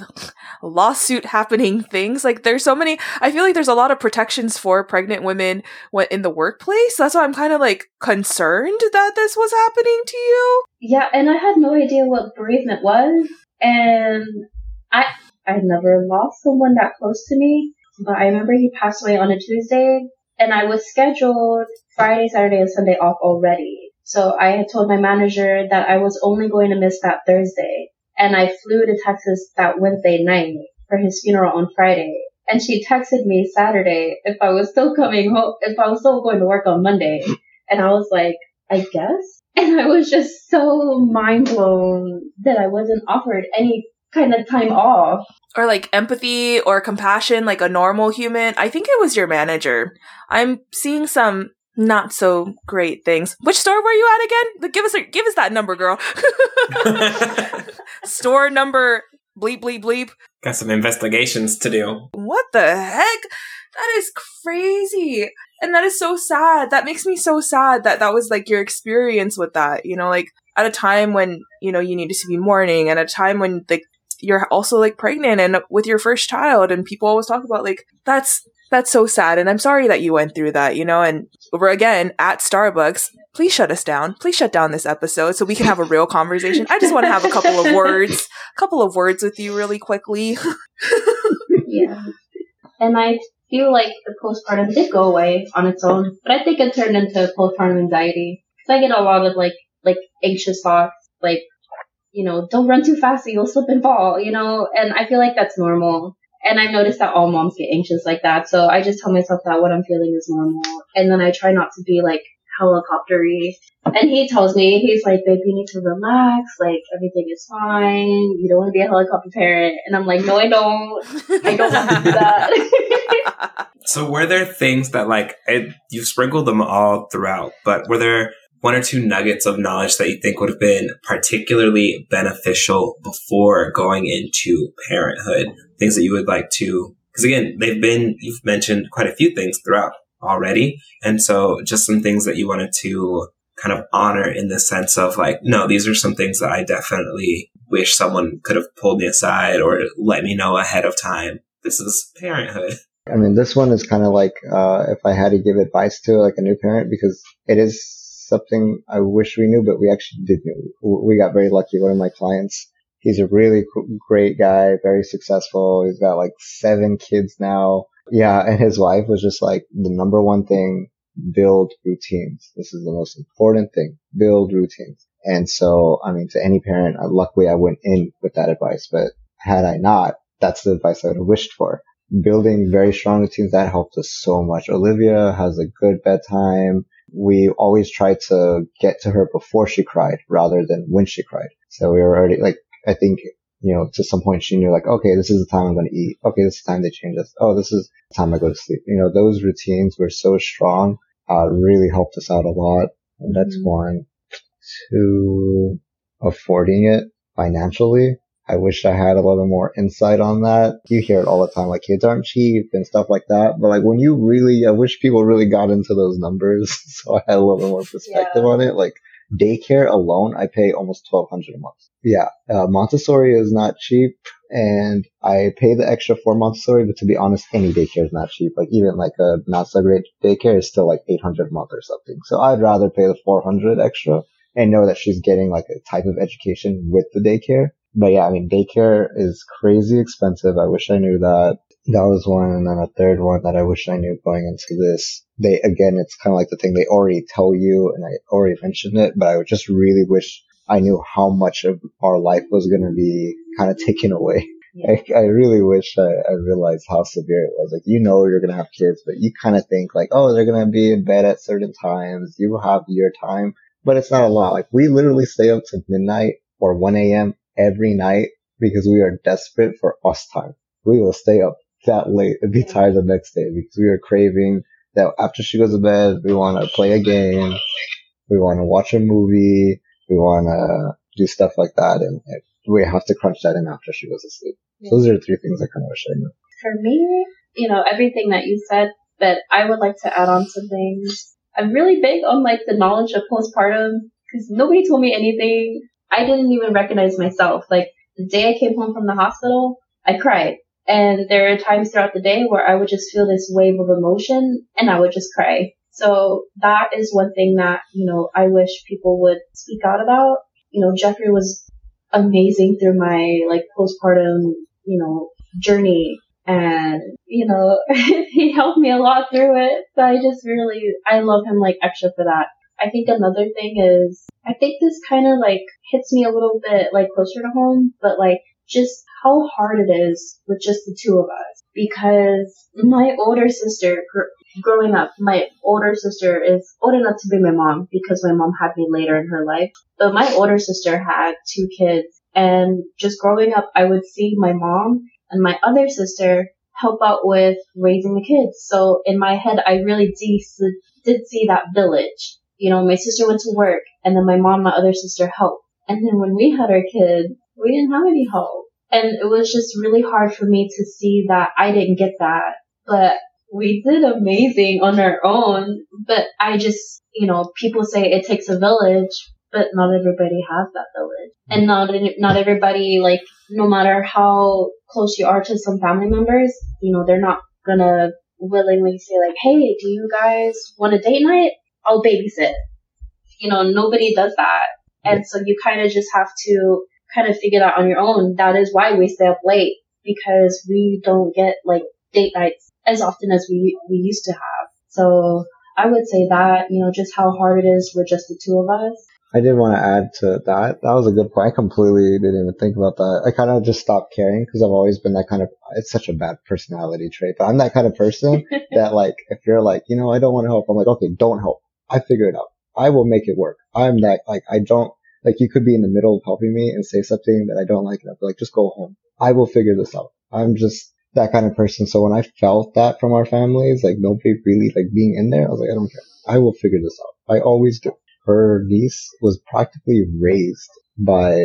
lawsuit happening things. Like, there's so many, I feel like there's a lot of protections for pregnant women in the workplace. That's why I'm kind of, like, concerned that this was happening to you. Yeah, and I had no idea what bereavement was. And I I never lost someone that close to me. But I remember he passed away on a Tuesday. And I was scheduled Friday, Saturday, and Sunday off already. So I had told my manager that I was only going to miss that Thursday. And I flew to Texas that Wednesday night for his funeral on Friday. And she texted me Saturday if I was still coming home, if I was still going to work on Monday. And I was like, I guess? And I was just so mind blown that I wasn't offered any kind of time off. Or like empathy or compassion, like a normal human. I think it was your manager. I'm seeing some not so great things. Which store were you at again? Give us a, give us that number, girl. Store number bleep bleep bleep. Got some investigations to do. What the heck? That is crazy. And that is so sad. That makes me so sad that that was like your experience with that, you know, like at a time when, you know, you needed to be mourning, at a time when like you're also like pregnant and with your first child, and people always talk about like that's That's so sad, and I'm sorry that you went through that, you know, and we're again at Starbucks. Please shut us down. Please shut down this episode so we can have a real conversation. I just want to have a couple of words, a couple of words with you really quickly. Yeah. And I feel like the postpartum did go away on its own, but I think it turned into postpartum anxiety. So I get a lot of like, like anxious thoughts, like, you know, don't run too fast or you'll slip and fall, you know, and I feel like that's normal. And I've noticed that all moms get anxious like that. So I just tell myself that what I'm feeling is normal. And then I try not to be like helicoptery. And he tells me, he's like, babe, you need to relax. Like everything is fine. You don't want to be a helicopter parent. And I'm like, no, I don't. I don't want to do that. So were there things that like, it, you've sprinkled them all throughout, but were there one or two nuggets of knowledge that you think would have been particularly beneficial before going into parenthood? Things that you would like to, because again, they've been, you've mentioned quite a few things throughout already. And so just some things that you wanted to kind of honor in the sense of like, no, these are some things that I definitely wish someone could have pulled me aside or let me know ahead of time. This is parenthood. I mean, this one is kind of like, uh, if I had to give advice to like a new parent, because it is something I wish we knew, but we actually did know. We got very lucky. One of my clients, he's a really great guy, very successful. He's got like seven kids now. Yeah. And his wife was just like, the number one thing, build routines. This is the most important thing, build routines. And so, I mean, to any parent, luckily I went in with that advice, but had I not, that's the advice I would have wished for. Building very strong routines, that helped us so much. Olivia has a good bedtime. We always tried to get to her before she cried rather than when she cried. So we were already like, I think, you know, to some point she knew like, okay, this is the time I'm going to eat. Okay, this is the time they change us. Oh, this is the time I go to sleep. You know, those routines were so strong, uh, really helped us out a lot. And that's one. Two, affording it financially. I wish I had a little more insight on that. You hear it all the time, like kids aren't cheap and stuff like that. But like when you really, I wish people really got into those numbers. So I had a little more perspective yeah. on it. Like daycare alone, I pay almost twelve hundred dollars a month. Yeah, uh, Montessori is not cheap, and I pay the extra for Montessori, but to be honest, any daycare is not cheap. Like, even like a not-so-great daycare is still like eight hundred dollars a month or something. So I'd rather pay the four hundred dollars extra and know that she's getting like a type of education with the daycare. But yeah, I mean, daycare is crazy expensive. I wish I knew that. That was one. And then a third one that I wish I knew going into this. They, again, it's kind of like the thing they already tell you, and I already mentioned it, but I would just really wish I knew how much of our life was going to be kind of taken away. Yeah. I, I really wish I, I realized how severe it was. Like, you know, you're going to have kids, but you kind of think like, oh, they're going to be in bed at certain times. You will have your time, but it's not a lot. Like, we literally stay up to midnight or one a.m. every night because we are desperate for us time. We will stay up that late and be tired the next day because we are craving that. After she goes to bed, we want to play a game, we want to watch a movie, we want to do stuff like that, and we have to crunch that in after she goes to sleep. Yeah. Those are the three things I kind of wish I knew. For me, you know, everything that you said, but I would like to add on some things. I'm really big on like the knowledge of postpartum because nobody told me anything. I didn't even recognize myself. Like, the day I came home from the hospital, I cried. And there were times throughout the day where I would just feel this wave of emotion and I would just cry. So that is one thing that, you know, I wish people would speak out about. You know, Jeffrey was amazing through my, like, postpartum, you know, journey. And, you know, he helped me a lot through it. So I just really, I love him, like, extra for that. I think another thing is, I think this kind of like hits me a little bit like closer to home, but like just how hard it is with just the two of us. Because my older sister, gr- growing up, my older sister is old enough to be my mom because my mom had me later in her life. But my older sister had two kids, and just growing up, I would see my mom and my other sister help out with raising the kids. So in my head, I really de- did see that village. You know, my sister went to work, and then my mom, my other sister, helped. And then when we had our kid, we didn't have any help. And it was just really hard for me to see that I didn't get that. But we did amazing on our own. But I just, you know, people say it takes a village, but not everybody has that village. And not not everybody, like, no matter how close you are to some family members, you know, they're not going to willingly say, like, hey, do you guys want a date night? I'll babysit. You know, nobody does that. And so you kind of just have to kind of figure that on your own. That is why we stay up late, because we don't get like date nights as often as we, we used to have. So I would say that, you know, just how hard it is with just the two of us. I did want to add to that. That was a good point. I completely didn't even think about that. I kind of just stopped caring because I've always been that kind of, it's such a bad personality trait, but I'm that kind of person that like, if you're like, you know, I don't want to help, I'm like, okay, don't help. I figure it out. I will make it work. I'm that, like, I don't, like, you could be in the middle of helping me and say something that I don't like, and I'd be like, just go home. I will figure this out. I'm just that kind of person. So when I felt that from our families, like, nobody really, like, being in there, I was like, I don't care. I will figure this out. I always do. Her niece was practically raised by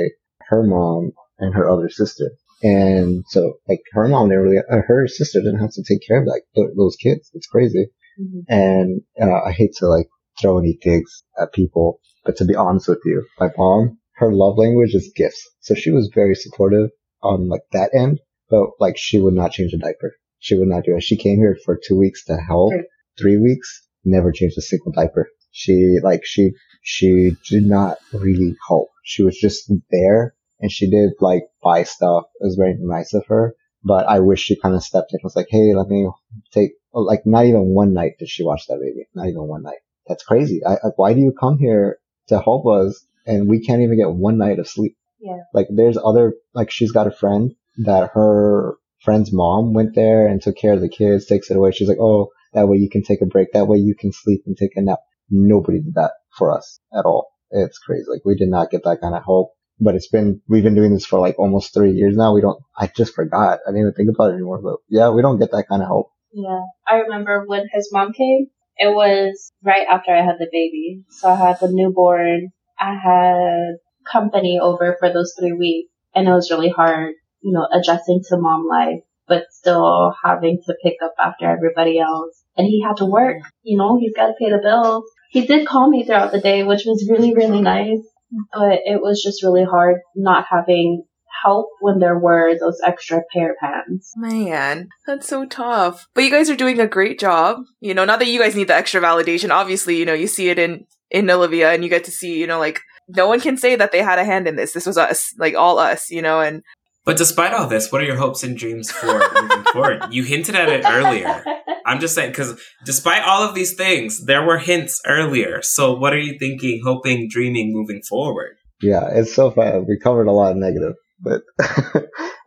her mom and her other sister. And so, like, her mom didn't really, uh, her sister didn't have to take care of, like, th- those kids. It's crazy. Mm-hmm. And uh, I hate to, like, throw any digs at people, but to be honest with you, my mom, her love language is gifts. So she was very supportive on like that end, but like she would not change a diaper. She would not do it. She came here for two weeks to help, three weeks, never changed a single diaper. She like she she did not really help. She was just there, and she did like buy stuff. It was very nice of her, but I wish she kind of stepped in and was like, hey, let me take, like, not even one night did she watch that baby. Not even one night. That's crazy. I, like, why do you come here to help us and we can't even get one night of sleep? Yeah. Like, there's other, like, she's got a friend that her friend's mom went there and took care of the kids, takes it away. She's like, oh, that way you can take a break. That way you can sleep and take a nap. Nobody did that for us at all. It's crazy. Like, we did not get that kind of help. But it's been, we've been doing this for like almost three years now. We don't, I just forgot. I didn't even think about it anymore. But yeah, we don't get that kind of help. Yeah. I remember when his mom came. It was right after I had the baby. So I had the newborn. I had company over for those three weeks. And it was really hard, you know, adjusting to mom life, but still having to pick up after everybody else. And he had to work. You know, he's got to pay the bills. he did call me throughout the day, which was really, really nice. But it was just really hard not having help when there were those extra pair pans. Man, that's so tough. But you guys are doing a great job. You know, not that you guys need the extra validation. Obviously, you know, you see it in, in Olivia, and you get to see, you know, like, no one can say that they had a hand in this. This was us, like, all us, you know, and... But despite all this, what are your hopes and dreams for moving forward? You hinted at it earlier. I'm just saying, because despite all of these things, there were hints earlier. So what are you thinking, hoping, dreaming, moving forward? Yeah, it's so fun. We covered a lot of negative. But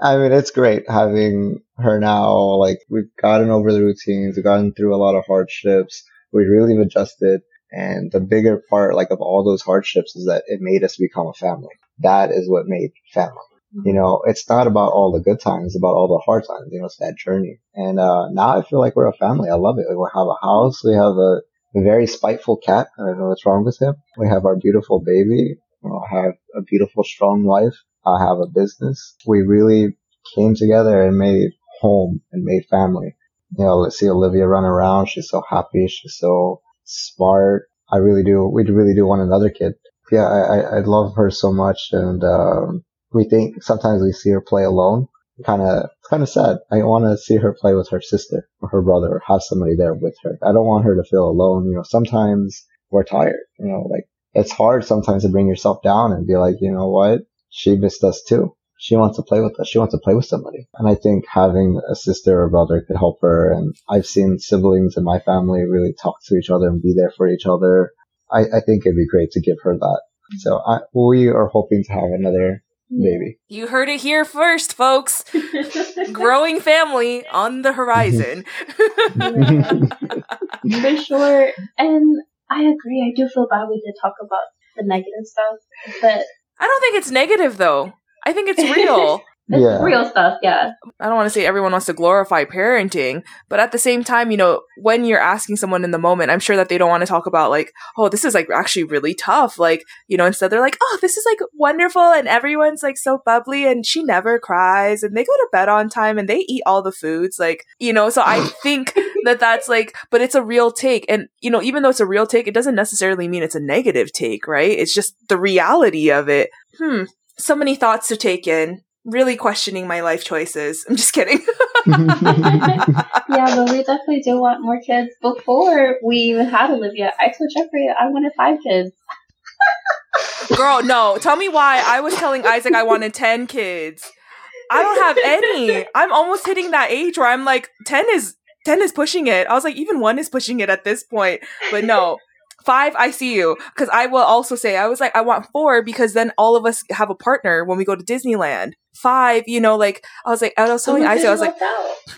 I mean, it's great having her now. Like, we've gotten over the routines, we've gotten through a lot of hardships, we really have adjusted. And the bigger part, like, of all those hardships is that it made us become a family. That is what made family. Mm-hmm. You know, it's not about all the good times, it's about all the hard times. You know, it's that journey. And uh now I feel like we're a family. I love it. We have a house, we have a very spiteful cat. I don't know what's wrong with him. We have our beautiful baby. I have a beautiful, strong wife. I have a business. We really came together and made home and made family. You know, let's see Olivia run around. She's so happy. She's so smart. I really do. We really do want another kid. Yeah, I, I love her so much. And um, we think sometimes we see her play alone. Kind of, kind of sad. I want to see her play with her sister or her brother or have somebody there with her. I don't want her to feel alone. You know, sometimes we're tired. You know, like, it's hard sometimes to bring yourself down and be like, you know what? She missed us too. She wants to play with us. She wants to play with somebody. And I think having a sister or brother could help her. And I've seen siblings in my family really talk to each other and be there for each other. I, I think it'd be great to give her that. So I, we are hoping to have another baby. You heard it here first, folks. Growing family on the horizon. For sure. And I agree. I do feel bad we did talk about the negative stuff, but I don't think it's negative, though. I think it's real. It's yeah. real stuff, yeah. I don't want to say everyone wants to glorify parenting, but at the same time, you know, when you're asking someone in the moment, I'm sure that they don't want to talk about, like, oh, this is, like, actually really tough. Like, you know, instead they're like, oh, this is, like, wonderful, and everyone's, like, so bubbly, and she never cries, and they go to bed on time, and they eat all the foods, like, you know, so I think that that's, like, but it's a real take. And, you know, even though it's a real take, it doesn't necessarily mean it's a negative take, right? It's just the reality of it. Hmm. So many thoughts to take in. Really questioning my life choices. I'm just kidding. Yeah, but we definitely do want more kids. Before we even had Olivia, I told Jeffrey I wanted five kids. Girl, no. Tell me why. I was telling Isaac I wanted ten kids. I don't have any. I'm almost hitting that age where I'm like, ten is ten is pushing it. I was like, even one is pushing it at this point. But no. Five, I see you. Because I will also say, I was like, I want four because then all of us have a partner when we go to Disneyland. Five, you know, like, I was like, I was telling Isaac, I was like,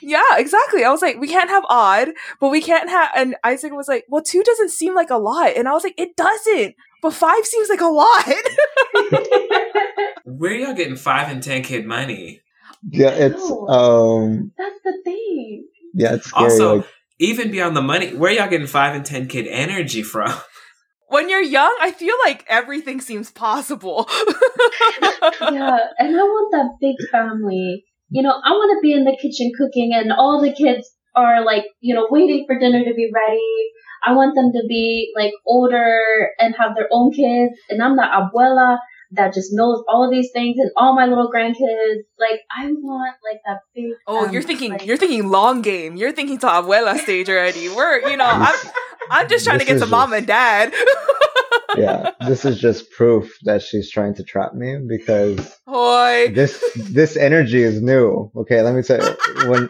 yeah, exactly. I was like, we can't have odd, but we can't have, and Isaac was like, well, two doesn't seem like a lot. And I was like, it doesn't, but five seems like a lot. Where y'all getting five and ten kid money? Yeah, it's, um... That's the thing. Yeah, it's scary. Also, like- even beyond the money, where y'all getting five and ten kid energy from? When you're young, I feel like everything seems possible. Yeah, and I want that big family. You know, I want to be in the kitchen cooking and all the kids are like, you know, waiting for dinner to be ready. I want them to be like older and have their own kids. And I'm the abuela that just knows all of these things and all my little grandkids. Like, I want, like, that big... Oh, um, you're thinking like, you're thinking long game. You're thinking to abuela stage already. We're, you know, I'm, I'm just trying to get to just, mom and dad. Yeah, this is just proof that she's trying to trap me because Hoy. this this energy is new. Okay, let me tell you. When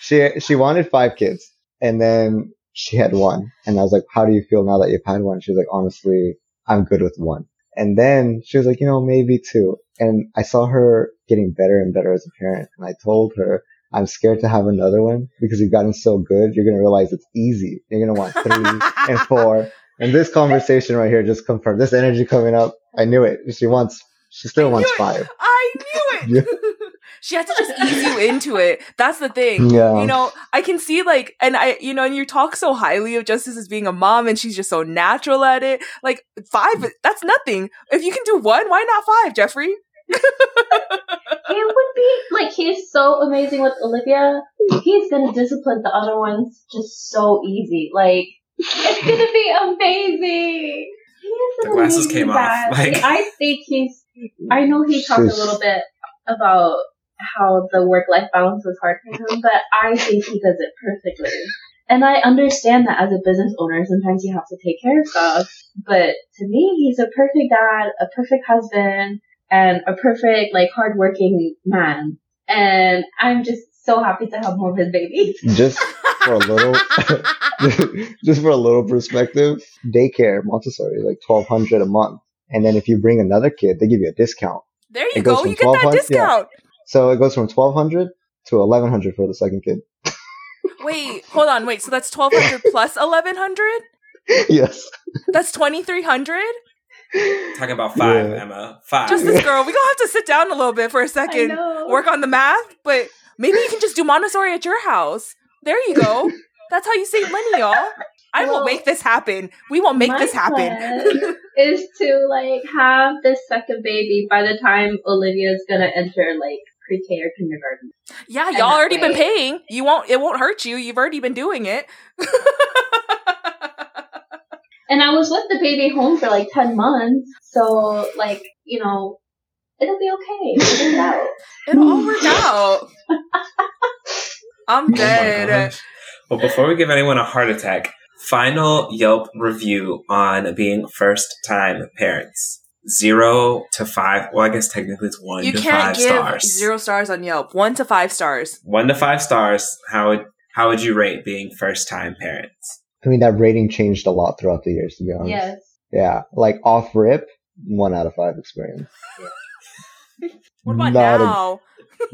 she, she wanted five kids, and then she had one. And I was like, how do you feel now that you've had one? She's like, honestly, I'm good with one. And then she was like, you know, maybe two. And I saw her getting better and better as a parent. And I told her, I'm scared to have another one because you've gotten so good. You're going to realize it's easy. You're going to want three and four. And this conversation right here just confirmed this energy coming up. I knew it. She wants, she still wants it. Five. I knew it. Yeah. She has to just ease you into it. That's the thing. Yeah. You know, I can see, like, and I, you know, and you talk so highly of Justice as being a mom and she's just so natural at it. Like, five, that's nothing. If you can do one, why not five, Jeffrey? It would be, like, he's so amazing with Olivia. He's going to discipline the other ones just so easy. Like, It's gonna be amazing. The glasses came that. off. Like, I think he's. I know he talked a little bit about how the work-life balance was hard for him, but I think he does it perfectly. And I understand that as a business owner, sometimes you have to take care of stuff. But to me, he's a perfect dad, a perfect husband, and a perfect, like, hardworking man. And I'm just so happy to have more of his babies. Just for a little, just for a little perspective, daycare Montessori like twelve hundred a month, and then if you bring another kid, they give you a discount. There you go, you get that discount. Yeah. So it goes from twelve hundred to eleven hundred for the second kid. Wait, hold on, wait. So that's twelve hundred plus eleven hundred. Yes. That's twenty three hundred. Talking about five, yeah. Emma. Five. Just this girl. We gonna have to sit down a little bit for a second, work on the math, but maybe you can just do Montessori at your house. There you go. That's how you save money, y'all. I well, will make this happen. We will make this happen. Is to like have this second baby by the time Olivia's gonna enter like pre-K or kindergarten. Yeah, and y'all already way. been paying. You won't. It won't hurt you. You've already been doing it. And I was with the baby home for like ten months, so like you know, it'll be okay. It'll work out. It'll all work out. I'm dead. Oh well, before we give anyone a heart attack, final Yelp review on being first-time parents. Zero to five. Well, I guess technically it's one you to five stars. You can't give zero stars on Yelp. One to five stars. One to five stars. How would, how would you rate being first-time parents? I mean, that rating changed a lot throughout the years, to be honest. Yes. Yeah. Like, off-rip, one out of five experience. What about Not now? A,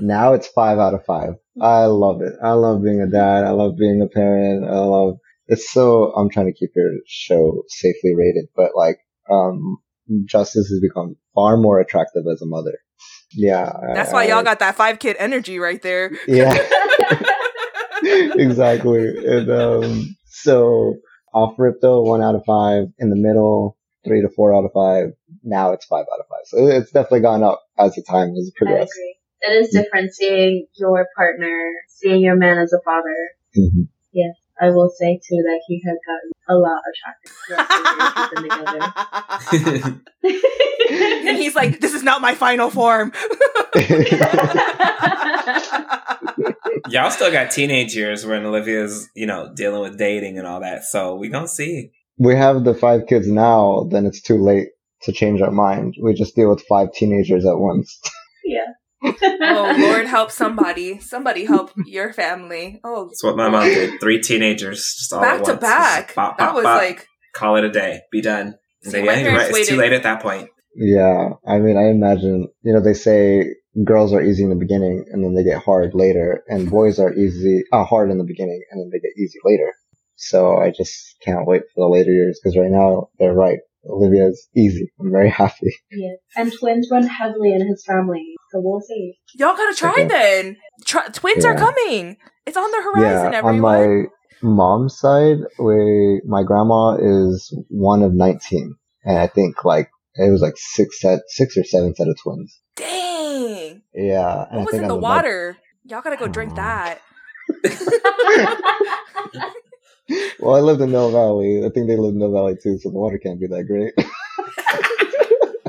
now it's five out of five. I love it. I love being a dad. I love being a parent. I love... It's so... I'm trying to keep your show safely rated, but, like, um, Justice has become far more attractive as a mother. Yeah. That's I, why I, y'all got that five-kid energy right there. Yeah. Exactly. And, um, so, off-rip, though, one out of five. In the middle, three to four out of five. Now it's five out of five. So, it's definitely gone up as the time has progressed. I agree. It is different seeing your partner, seeing your man as a father. Mm-hmm. Yes, I will say too that he has gotten a lot attracted to us. And he's like, "This is not my final form." Y'all still got teenage years when Olivia's, you know, dealing with dating and all that. So we gonna see. We have the five kids now. Then it's too late to change our mind. We just deal with five teenagers at once. Yeah. Oh, Lord, help somebody. Somebody help your family. Oh, that's what my mom did. Three teenagers just all back at once. to back. Just bop, bop, that was bop. like... Call it a day. Be done. So they, yeah, right. It's too late at that point. Yeah. I mean, I imagine, you know, they say girls are easy in the beginning and then they get hard later. And boys are easy, uh, hard in the beginning and then they get easy later. So I just can't wait for the later years because right now they're right. Olivia's easy. I'm very happy. Yes. And twins run heavily in his family. So we'll see. Y'all gotta try okay. then. Try- twins yeah. are coming. It's on the horizon, yeah. everyone. On my mom's side, we, my grandma is one of nineteen. And I think like it was like six set, six or seven set of twins. Dang. Yeah. And what I was think in the water? Like, y'all gotta go drink that. Well, I lived in Mill Valley. I think they live in Mill Valley too, so the water can't be that great.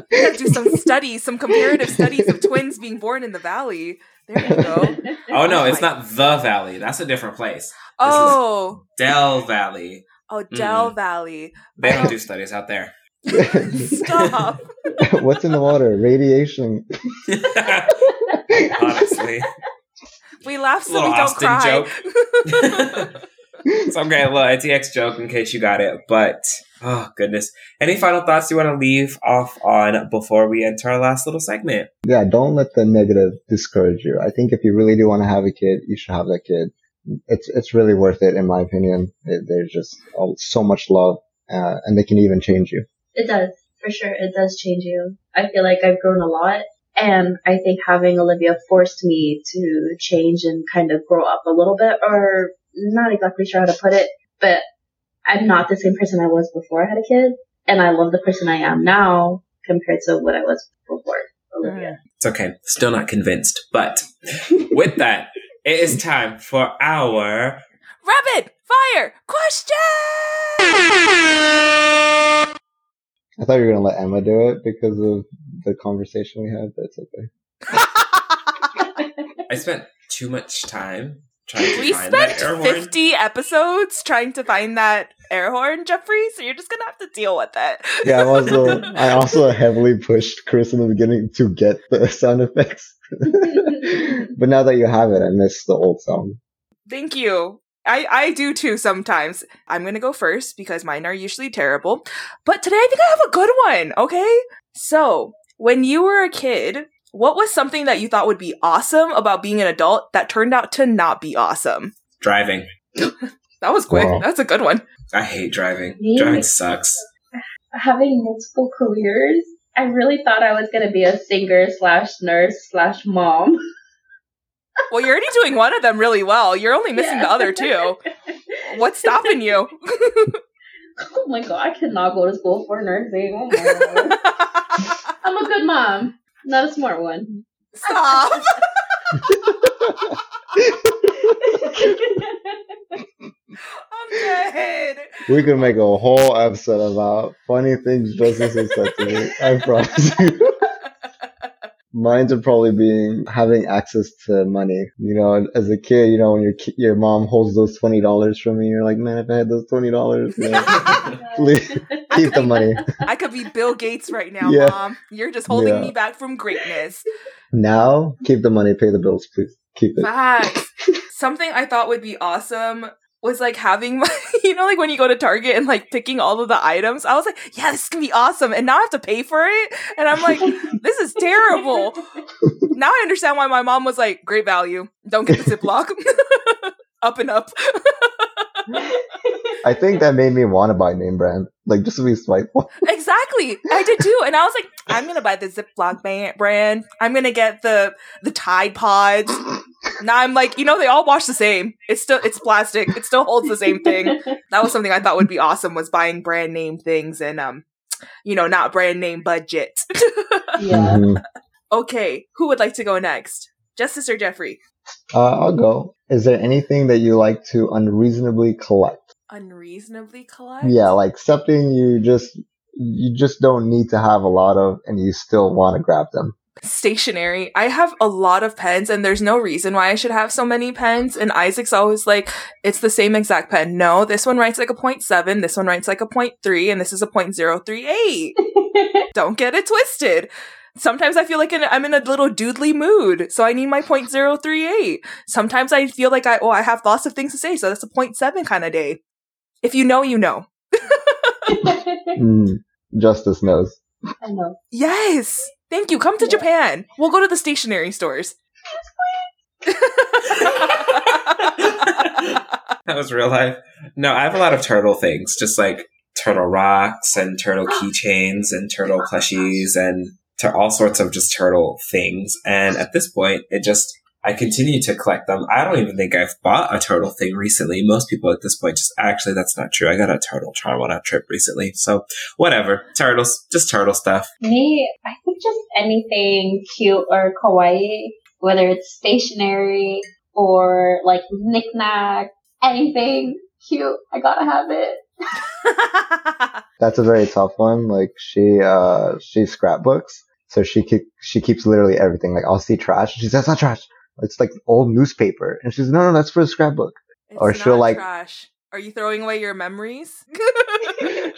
You gotta do some studies, some comparative studies of twins being born in the valley. There you go. Oh no, oh, it's not the valley. That's a different place. Oh, this is Del Valley. Oh, Del mm. Valley. They don't do studies out there. Stop. What's in the water? Radiation. Honestly, we laugh so we don't Austin cry. Joke. So I'm getting a little N T X joke in case you got it, but oh goodness. Any final thoughts you want to leave off on before we enter our last little segment? Yeah, don't let the negative discourage you. I think if you really do want to have a kid, you should have that kid. It's it's really worth it, in my opinion. It, there's just oh, so much love, uh, and they can even change you. It does, for sure. It does change you. I feel like I've grown a lot, and I think having Olivia forced me to change and kind of grow up a little bit, or... not exactly sure how to put it, but I'm not the same person I was before I had a kid, and I love the person I am now compared to what I was before Olivia. It's okay. Still not convinced, but with that, it is time for our Rabbit Fire question! I thought you were going to let Emma do it because of the conversation we had, but it's okay. I spent too much time trying to we find that air horn. We spent fifty episodes trying to find that air horn, Jeffrey, so you're just going to have to deal with that. Yeah, I also, I also heavily pushed Chris in the beginning to get the sound effects. But now that you have it, I miss the old song. Thank you. I, I do too sometimes. I'm going to go first because mine are usually terrible. But today I think I have a good one, okay? So, when you were a kid, what was something that you thought would be awesome about being an adult that turned out to not be awesome? Driving. That was quick. Wow. That's a good one. I hate driving. Me? Driving sucks. Having multiple careers, I really thought I was going to be a singer slash nurse slash mom. Well, you're already doing one of them really well. You're only missing yeah. the other two. What's stopping you? Oh my god, I cannot go to school for nursing. Oh my god. I'm a good mom, not a smart one. Stop. I'm dead. We could make a whole episode about funny things businesses said to me. I promise you. Mine's are probably being having access to money. You know, as a kid, you know, when your ki- your mom holds those twenty dollars from you, you're like, man, if I had those twenty dollars, man, please keep the money. I could be Bill Gates right now, yeah. Mom. You're just holding yeah. me back from greatness. Now, keep the money, pay the bills, please. Keep it. Facts. Something I thought would be awesome was like having my, you know, like when you go to Target and like picking all of the items, I was like, yeah, this can be awesome. And now I have to pay for it. And I'm like, this is terrible. Now I understand why my mom was like, great value. Don't get the Ziploc. Up and up. I think that made me want to buy name brand. Like just to be spiteful. Exactly. I did too. And I was like, I'm going to buy the Ziploc brand. I'm going to get the, the Tide Pods. Now I'm like, you know, they all wash the same. It's still, it's plastic. It still holds the same thing. That was something I thought would be awesome, was buying brand name things and, um, you know, not brand name budget. Yeah. Mm-hmm. Okay. Who would like to go next? Justice or Jeffrey? Uh, I'll go. Is there anything that you like to unreasonably collect? Unreasonably collect? Yeah. Like something you just, you just don't need to have a lot of and you still want to grab them. Stationery. I have a lot of pens and there's no reason why I should have so many pens, and Isaac's always like, it's the same exact pen. No, this one writes like a point seven, this one writes like a point three, and this is a point zero three eight. Don't get it twisted. Sometimes I feel like an, I'm in a little doodly mood, so I need my point zero three eight. Sometimes I feel like I oh I have lots of things to say, so that's a point seven kind of day. If you know, you know. mm, Justice knows. I know. Yes. Thank you. Come to yeah. Japan. We'll go to the stationery stores. That was real life. No, I have a lot of turtle things, just like turtle rocks and turtle keychains and turtle plushies and to all sorts of just turtle things. And at this point, it just, I continue to collect them. I don't even think I've bought a turtle thing recently. Most people at this point just, actually, that's not true. I got a turtle charm on a trip recently. So whatever. Turtles. Just turtle stuff. Me, I think just anything cute or kawaii, whether it's stationery or like knickknack, anything cute. I gotta have it. That's a very tough one. Like she, uh, she scrapbooks. So she, keep, she keeps literally everything. Like I'll see trash. She says, that's not trash. It's like old newspaper. And she's, no, no, that's for a scrapbook. It's or she'll like, trash. Are you throwing away your memories?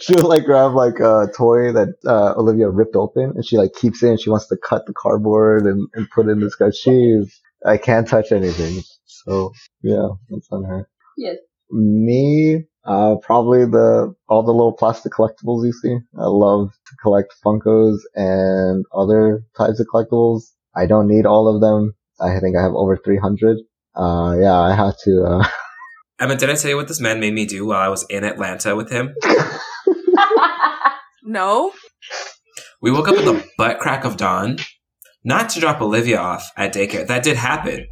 She'll like grab like a toy that uh, Olivia ripped open and she like keeps it and she wants to cut the cardboard and, and put it in this guy's shoes. I can't touch anything. So yeah, that's on her. Yes. Me, uh, probably the, all the little plastic collectibles you see. I love to collect Funkos and other types of collectibles. I don't need all of them. I think I have over three hundred. Uh, yeah, I have to. Uh... Emma, did I tell you what this man made me do while I was in Atlanta with him? No. We woke up at the butt crack of dawn, not to drop Olivia off at daycare. That did happen.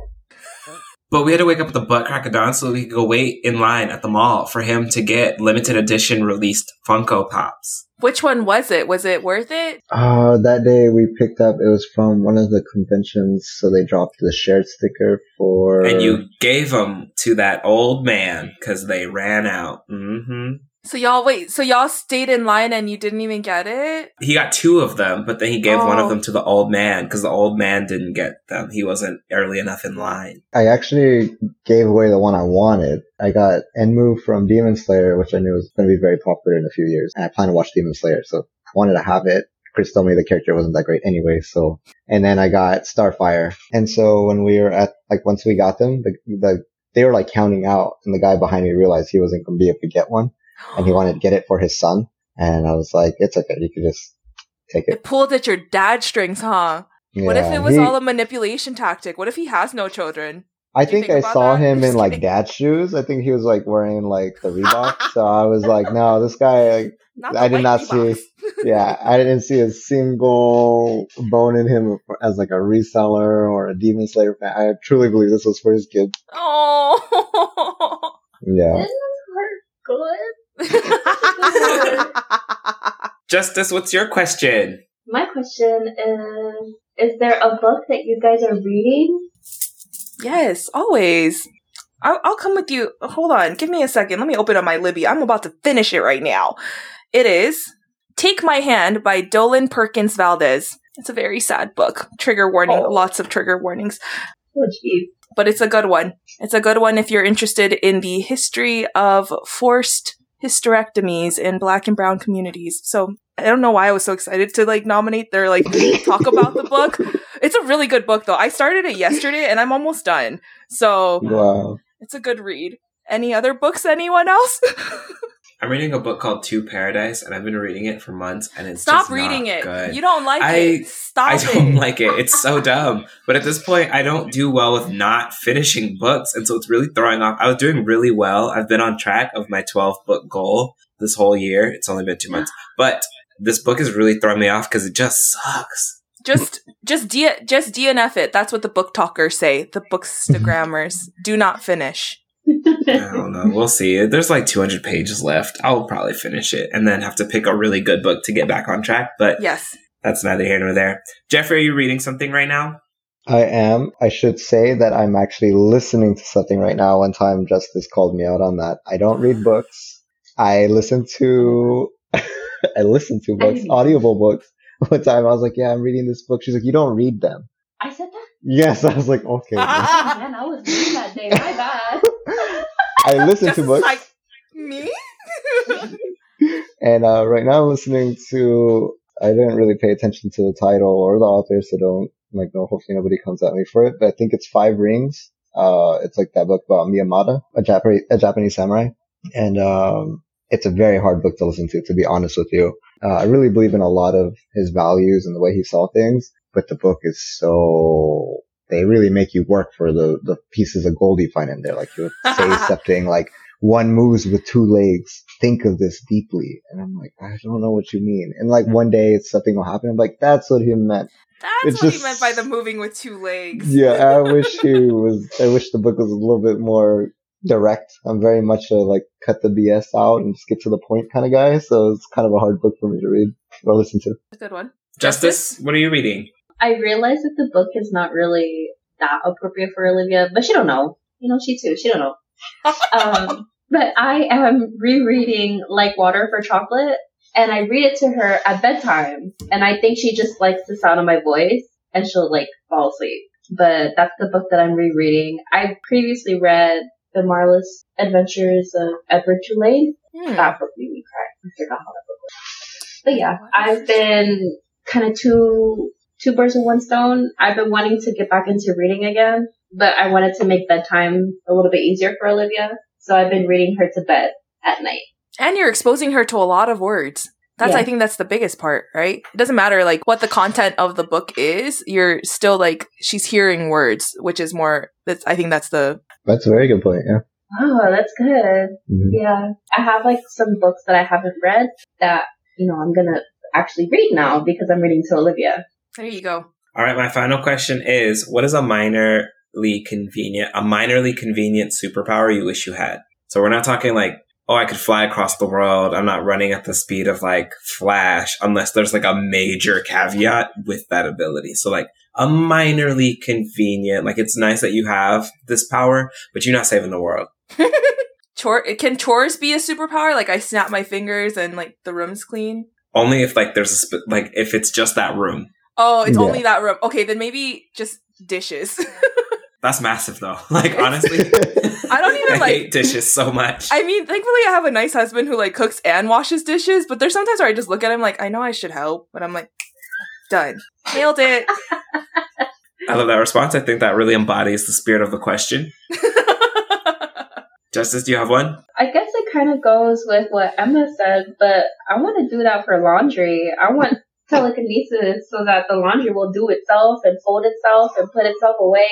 But we had to wake up at the butt crack of dawn so we could go wait in line at the mall for him to get limited edition released Funko Pops. Which one was it? Was it worth it? Uh, that day we picked up, it was from one of the conventions, so they dropped the shared sticker for... And you gave them to that old man because they ran out. Mm-hmm. So y'all, wait, so y'all stayed in line and you didn't even get it? He got two of them, but then he gave oh. one of them to the old man because the old man didn't get them. He wasn't early enough in line. I actually gave away the one I wanted. I got Enmu from Demon Slayer, which I knew was going to be very popular in a few years. And I plan to watch Demon Slayer, so I wanted to have it. Chris told me the character wasn't that great anyway, so... And then I got Starfire. And so when we were at, like, once we got them, the, the they were, like, counting out, and the guy behind me realized he wasn't going to be able to get one. And he wanted to get it for his son. And I was like, it's okay. You can just take it. It pulled at your dad's strings, huh? Yeah, what if it was he, all a manipulation tactic? What if he has no children? I think, think I saw that? him in like dad's shoes. I think he was like wearing like the Reebok. So I was like, no, this guy, like, I did not Reeboks. see. Yeah, I didn't see a single bone in him as like a reseller or a Demon Slayer fan. I truly believe this was for his kid. Oh, yeah. Isn't her good? Justice, what's your question? My question is, is there a book that you guys are reading? Yes, always. I'll, I'll come with you. Hold on. Give me a second. Let me open up my Libby. I'm about to finish it right now. It is Take My Hand by Dolan Perkins Valdez. It's a very sad book. Trigger warning. Oh. Lots of trigger warnings. Oh, geez. But it's a good one. It's a good one if you're interested in the history of forced hysterectomies in Black and Brown communities. So I don't know why I was so excited to like nominate their like talk about the book. It's a really good book though. I started it yesterday and I'm almost done. So wow. It's a good read. Any other books? Anyone else? I'm reading a book called Two Paradise, and I've been reading it for months, and it's Stop just reading not it. Good. You don't like I, it. Stop I it. I don't like it. It's so dumb. But at this point, I don't do well with not finishing books, and so it's really throwing off. I was doing really well. I've been on track of my twelve-book goal this whole year. It's only been two months. But this book is really throwing me off because it just sucks. Just just, D- just D N F it. That's what the book talkers say, the bookstagrammers. Do not finish. I don't know. We'll see. There's like two hundred pages left. I'll probably finish it and then have to pick a really good book to get back on track. But yes, that's neither here nor there. Jeffrey, are you reading something right now? I am. I should say that I'm actually listening to something right now. One time Justice called me out on that. I don't read books. I listen to I listen to books, audible books. One time I was like, yeah, I'm reading this book. She's like, you don't read them. I said that? Yes. I was like, okay. Ah, man, I was reading that day. My bad. I listen Just to books. Like me? And uh, right now I'm listening to, I didn't really pay attention to the title or the author, so don't, like, no, hopefully nobody comes at me for it, but I think it's Five Rings. Uh, it's like that book about Miyamoto, a, Jap- a Japanese samurai. And um, it's a very hard book to listen to, to be honest with you. Uh, I really believe in a lot of his values and the way he saw things, but the book is so... They really make you work for the, the pieces of gold you find in there. Like you're say something like one moves with two legs. Think of this deeply. And I'm like, I don't know what you mean. And like one day it's something will happen. I'm like, that's what he meant. That's it's what just, he meant by the moving with two legs. Yeah, I wish he was. I wish the book was a little bit more direct. I'm very much a like cut the B S out and just get to the point kind of guy. So it's kind of a hard book for me to read or listen to. A good one. Justice, Justice, what are you reading? I realize that the book is not really that appropriate for Olivia, but she don't know. You know, she too. She don't know. Um, but I am rereading Like Water for Chocolate, and I read it to her at bedtime. And I think she just likes the sound of my voice, and she'll, like, fall asleep. But that's the book that I'm rereading. I previously read The Miraculous Adventures of Edward Tulane. Hmm. That book made me cry. I forgot how that book was. But, yeah, I've been kind of too... Two birds with one stone. I've been wanting to get back into reading again, but I wanted to make bedtime a little bit easier for Olivia. So I've been reading her to bed at night. And you're exposing her to a lot of words. That's, yeah. I think that's the biggest part, right? It doesn't matter like what the content of the book is. You're still like, she's hearing words, which is more, that's, I think that's the... That's a very good point, yeah. Oh, that's good. Mm-hmm. Yeah. I have like some books that I haven't read that, you know, I'm going to actually read now because I'm reading to Olivia. There you go. All right. My final question is, what is a minor convenient, a minorly convenient superpower you wish you had. So we're not talking like, oh, I could fly across the world. I'm not running at the speed of like Flash, unless there's like a major caveat with that ability. So like a minorly convenient, like it's nice that you have this power, but you're not saving the world. Chor- can chores be a superpower? Like I snap my fingers and like the room's clean? Only if like there's a, sp- like if it's just that room. Oh, it's yeah. only that room. Okay, then maybe just dishes. That's massive though. Like honestly, I don't even I like hate dishes so much. I mean, thankfully I have a nice husband who like cooks and washes dishes, but there's sometimes where I just look at him like, I know I should help, but I'm like, done. Nailed it. I love that response. I think that really embodies the spirit of the question. Justice, do you have one? I guess it kind of goes with what Emma said, but I want to do that for laundry. I want telekinesis so that the laundry will do itself and fold itself and put itself away,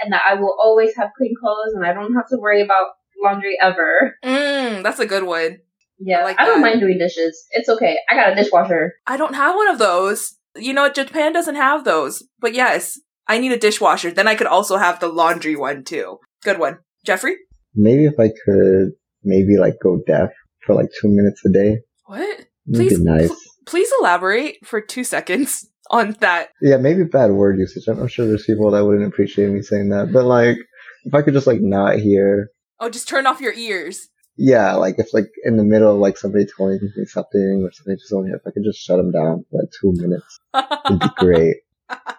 and that I will always have clean clothes and I don't have to worry about laundry ever. Mm, that's a good one. Yeah, I, like I don't mind doing dishes. It's okay. I got a dishwasher. I don't have one of those. You know, Japan doesn't have those. But yes, I need a dishwasher. Then I could also have the laundry one too. Good one. Jeffrey? Maybe if I could, maybe like go deaf for like two minutes a day. What? Please, nice. pl- please elaborate for two seconds on that. Yeah, maybe bad word usage. I'm sure there's people that wouldn't appreciate me saying that. But like, if I could just like not hear. Oh, just turn off your ears. Yeah, like if like in the middle of like somebody telling me something or something, just only if I could just shut them down for like two minutes, it'd be great.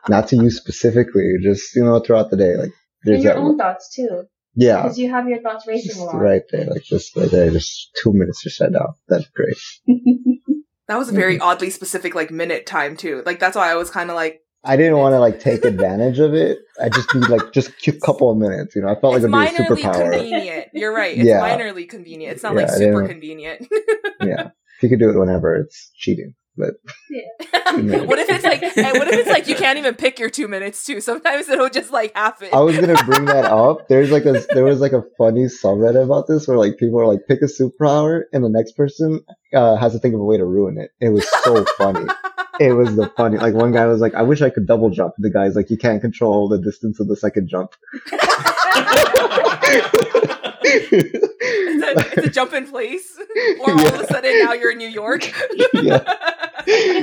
Not to you specifically, just you know throughout the day, like there's and your that own one. Thoughts too. Yeah. Because you have your thoughts racing just a lot. Right there, like just right there, just two minutes to shut down. That's great. That was a very mm-hmm. oddly specific, like, minute time, too. Like, that's why I was kind of like... I didn't want to, like, take advantage of it. I just need, like, just a couple of minutes, you know? I felt it's like it would be a superpower. It's minorly convenient. You're right. It's yeah. minorly convenient. It's not, yeah, like, super convenient. Yeah. If you could do it whenever, it's cheating. But yeah. what if it's like what if it's like you can't even pick your two minutes too? Sometimes it'll just like happen. I was gonna bring that up. There's like a there was like a funny subreddit about this where like people are like pick a superpower and the next person uh, has to think of a way to ruin it. It was so funny. It was the funny. Like one guy was like, I wish I could double jump. The guy's like, you can't control the distance of the second jump. It's, a, it's a jump in place. Or all yeah. of a sudden now you're in New York. Yeah.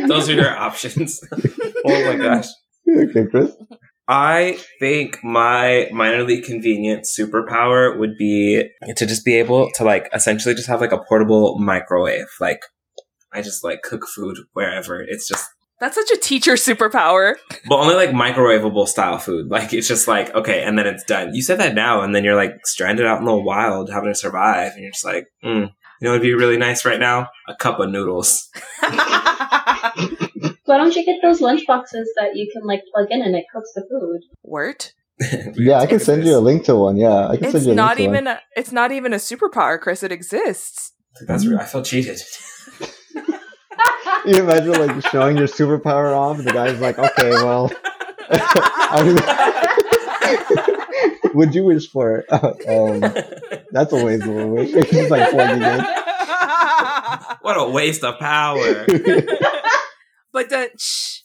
Those are your options. Oh my gosh. Okay, Chris. I think my minorly convenient superpower would be to just be able to like essentially just have like a portable microwave. Like I just like cook food wherever. It's just that's such a teacher superpower. But only like microwavable style food. Like it's just like, okay, and then it's done. You said that now and then you're like stranded out in the wild having to survive and you're just like, mm. You know what would be really nice right now? A cup of noodles. Why don't you get those lunch boxes that you can like plug in and it cooks the food? Word? Yeah, I can send this. you a link to one. Yeah, I can it's send you a not link even to one. A, it's not even a superpower, Chris. It exists. That's real. I felt cheated. You imagine like showing your superpower off and the guy's like, okay, well. Would you wish for it? um, that's a waste of a wish. He's like plugging in. What a waste of power. But the... Shh.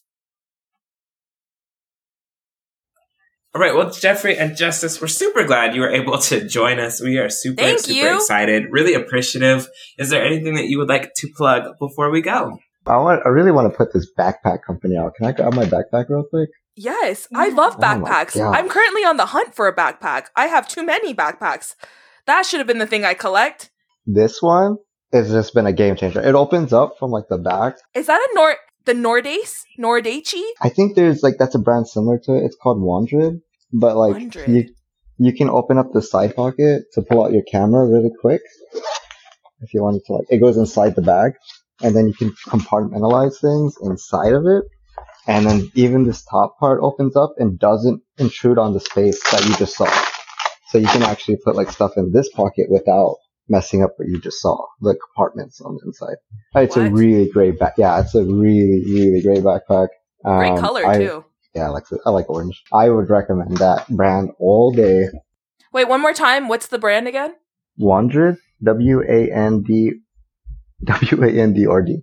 All right, well, Jeffrey and Justice, we're super glad you were able to join us. We are super, Thank super you. excited, really appreciative. Is there anything that you would like to plug before we go? I want. I really want to put this backpack company out. Can I grab my backpack real quick? Yes, I love backpacks. Oh I'm currently on the hunt for a backpack. I have too many backpacks. That should have been the thing I collect. This one has just been a game changer. It opens up from like the back. Is that a Nor the Nordace? Nordachi? I think there's like that's a brand similar to it. It's called Wandrd. But like Wandrd. you you can open up the side pocket to pull out your camera really quick. If you wanted to like it goes inside the bag. And then you can compartmentalize things inside of it. And then even this top part opens up and doesn't intrude on the space that you just saw. So you can actually put like stuff in this pocket without messing up what you just saw, the compartments on the inside. It's what? a really great back. Yeah, it's a really, really great backpack. Um, great color I, too. Yeah, I like, I like orange. I would recommend that brand all day. Wait, one more time. What's the brand again? Wandrd, W A N D W A N D R D.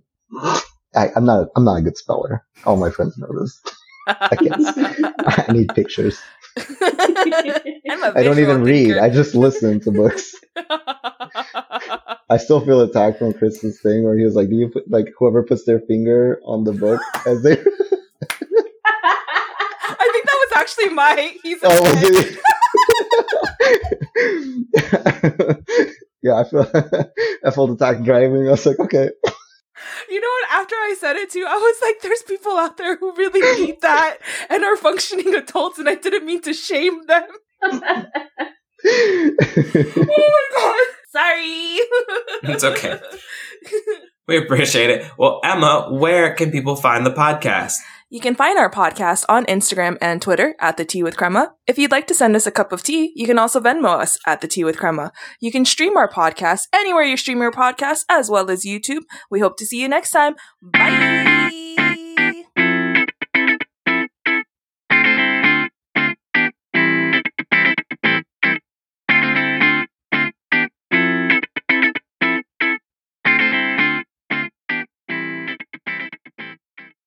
I, I'm not. I'm not a good speller. All my friends know this. I guess. I need pictures. I'm a I don't even thinker. read. I just listen to books. I still feel attacked from Chris's thing where he was like, "Do you put like whoever puts their finger on the book as they?" I think that was actually my. He's. Oh, was it? Yeah, I feel. I felt attacked driving. I was like, okay. You know what? After I said it too, I was like, there's people out there who really need that and are functioning adults, and I didn't mean to shame them. Oh my god. Sorry. It's okay. We appreciate it. Well, Emma, where can people find the podcast? You can find our podcast on Instagram and Twitter at The Tea with Crema. If you'd like to send us a cup of tea, you can also Venmo us at The Tea with Crema. You can stream our podcast anywhere you stream your podcast, as well as YouTube. We hope to see you next time. Bye!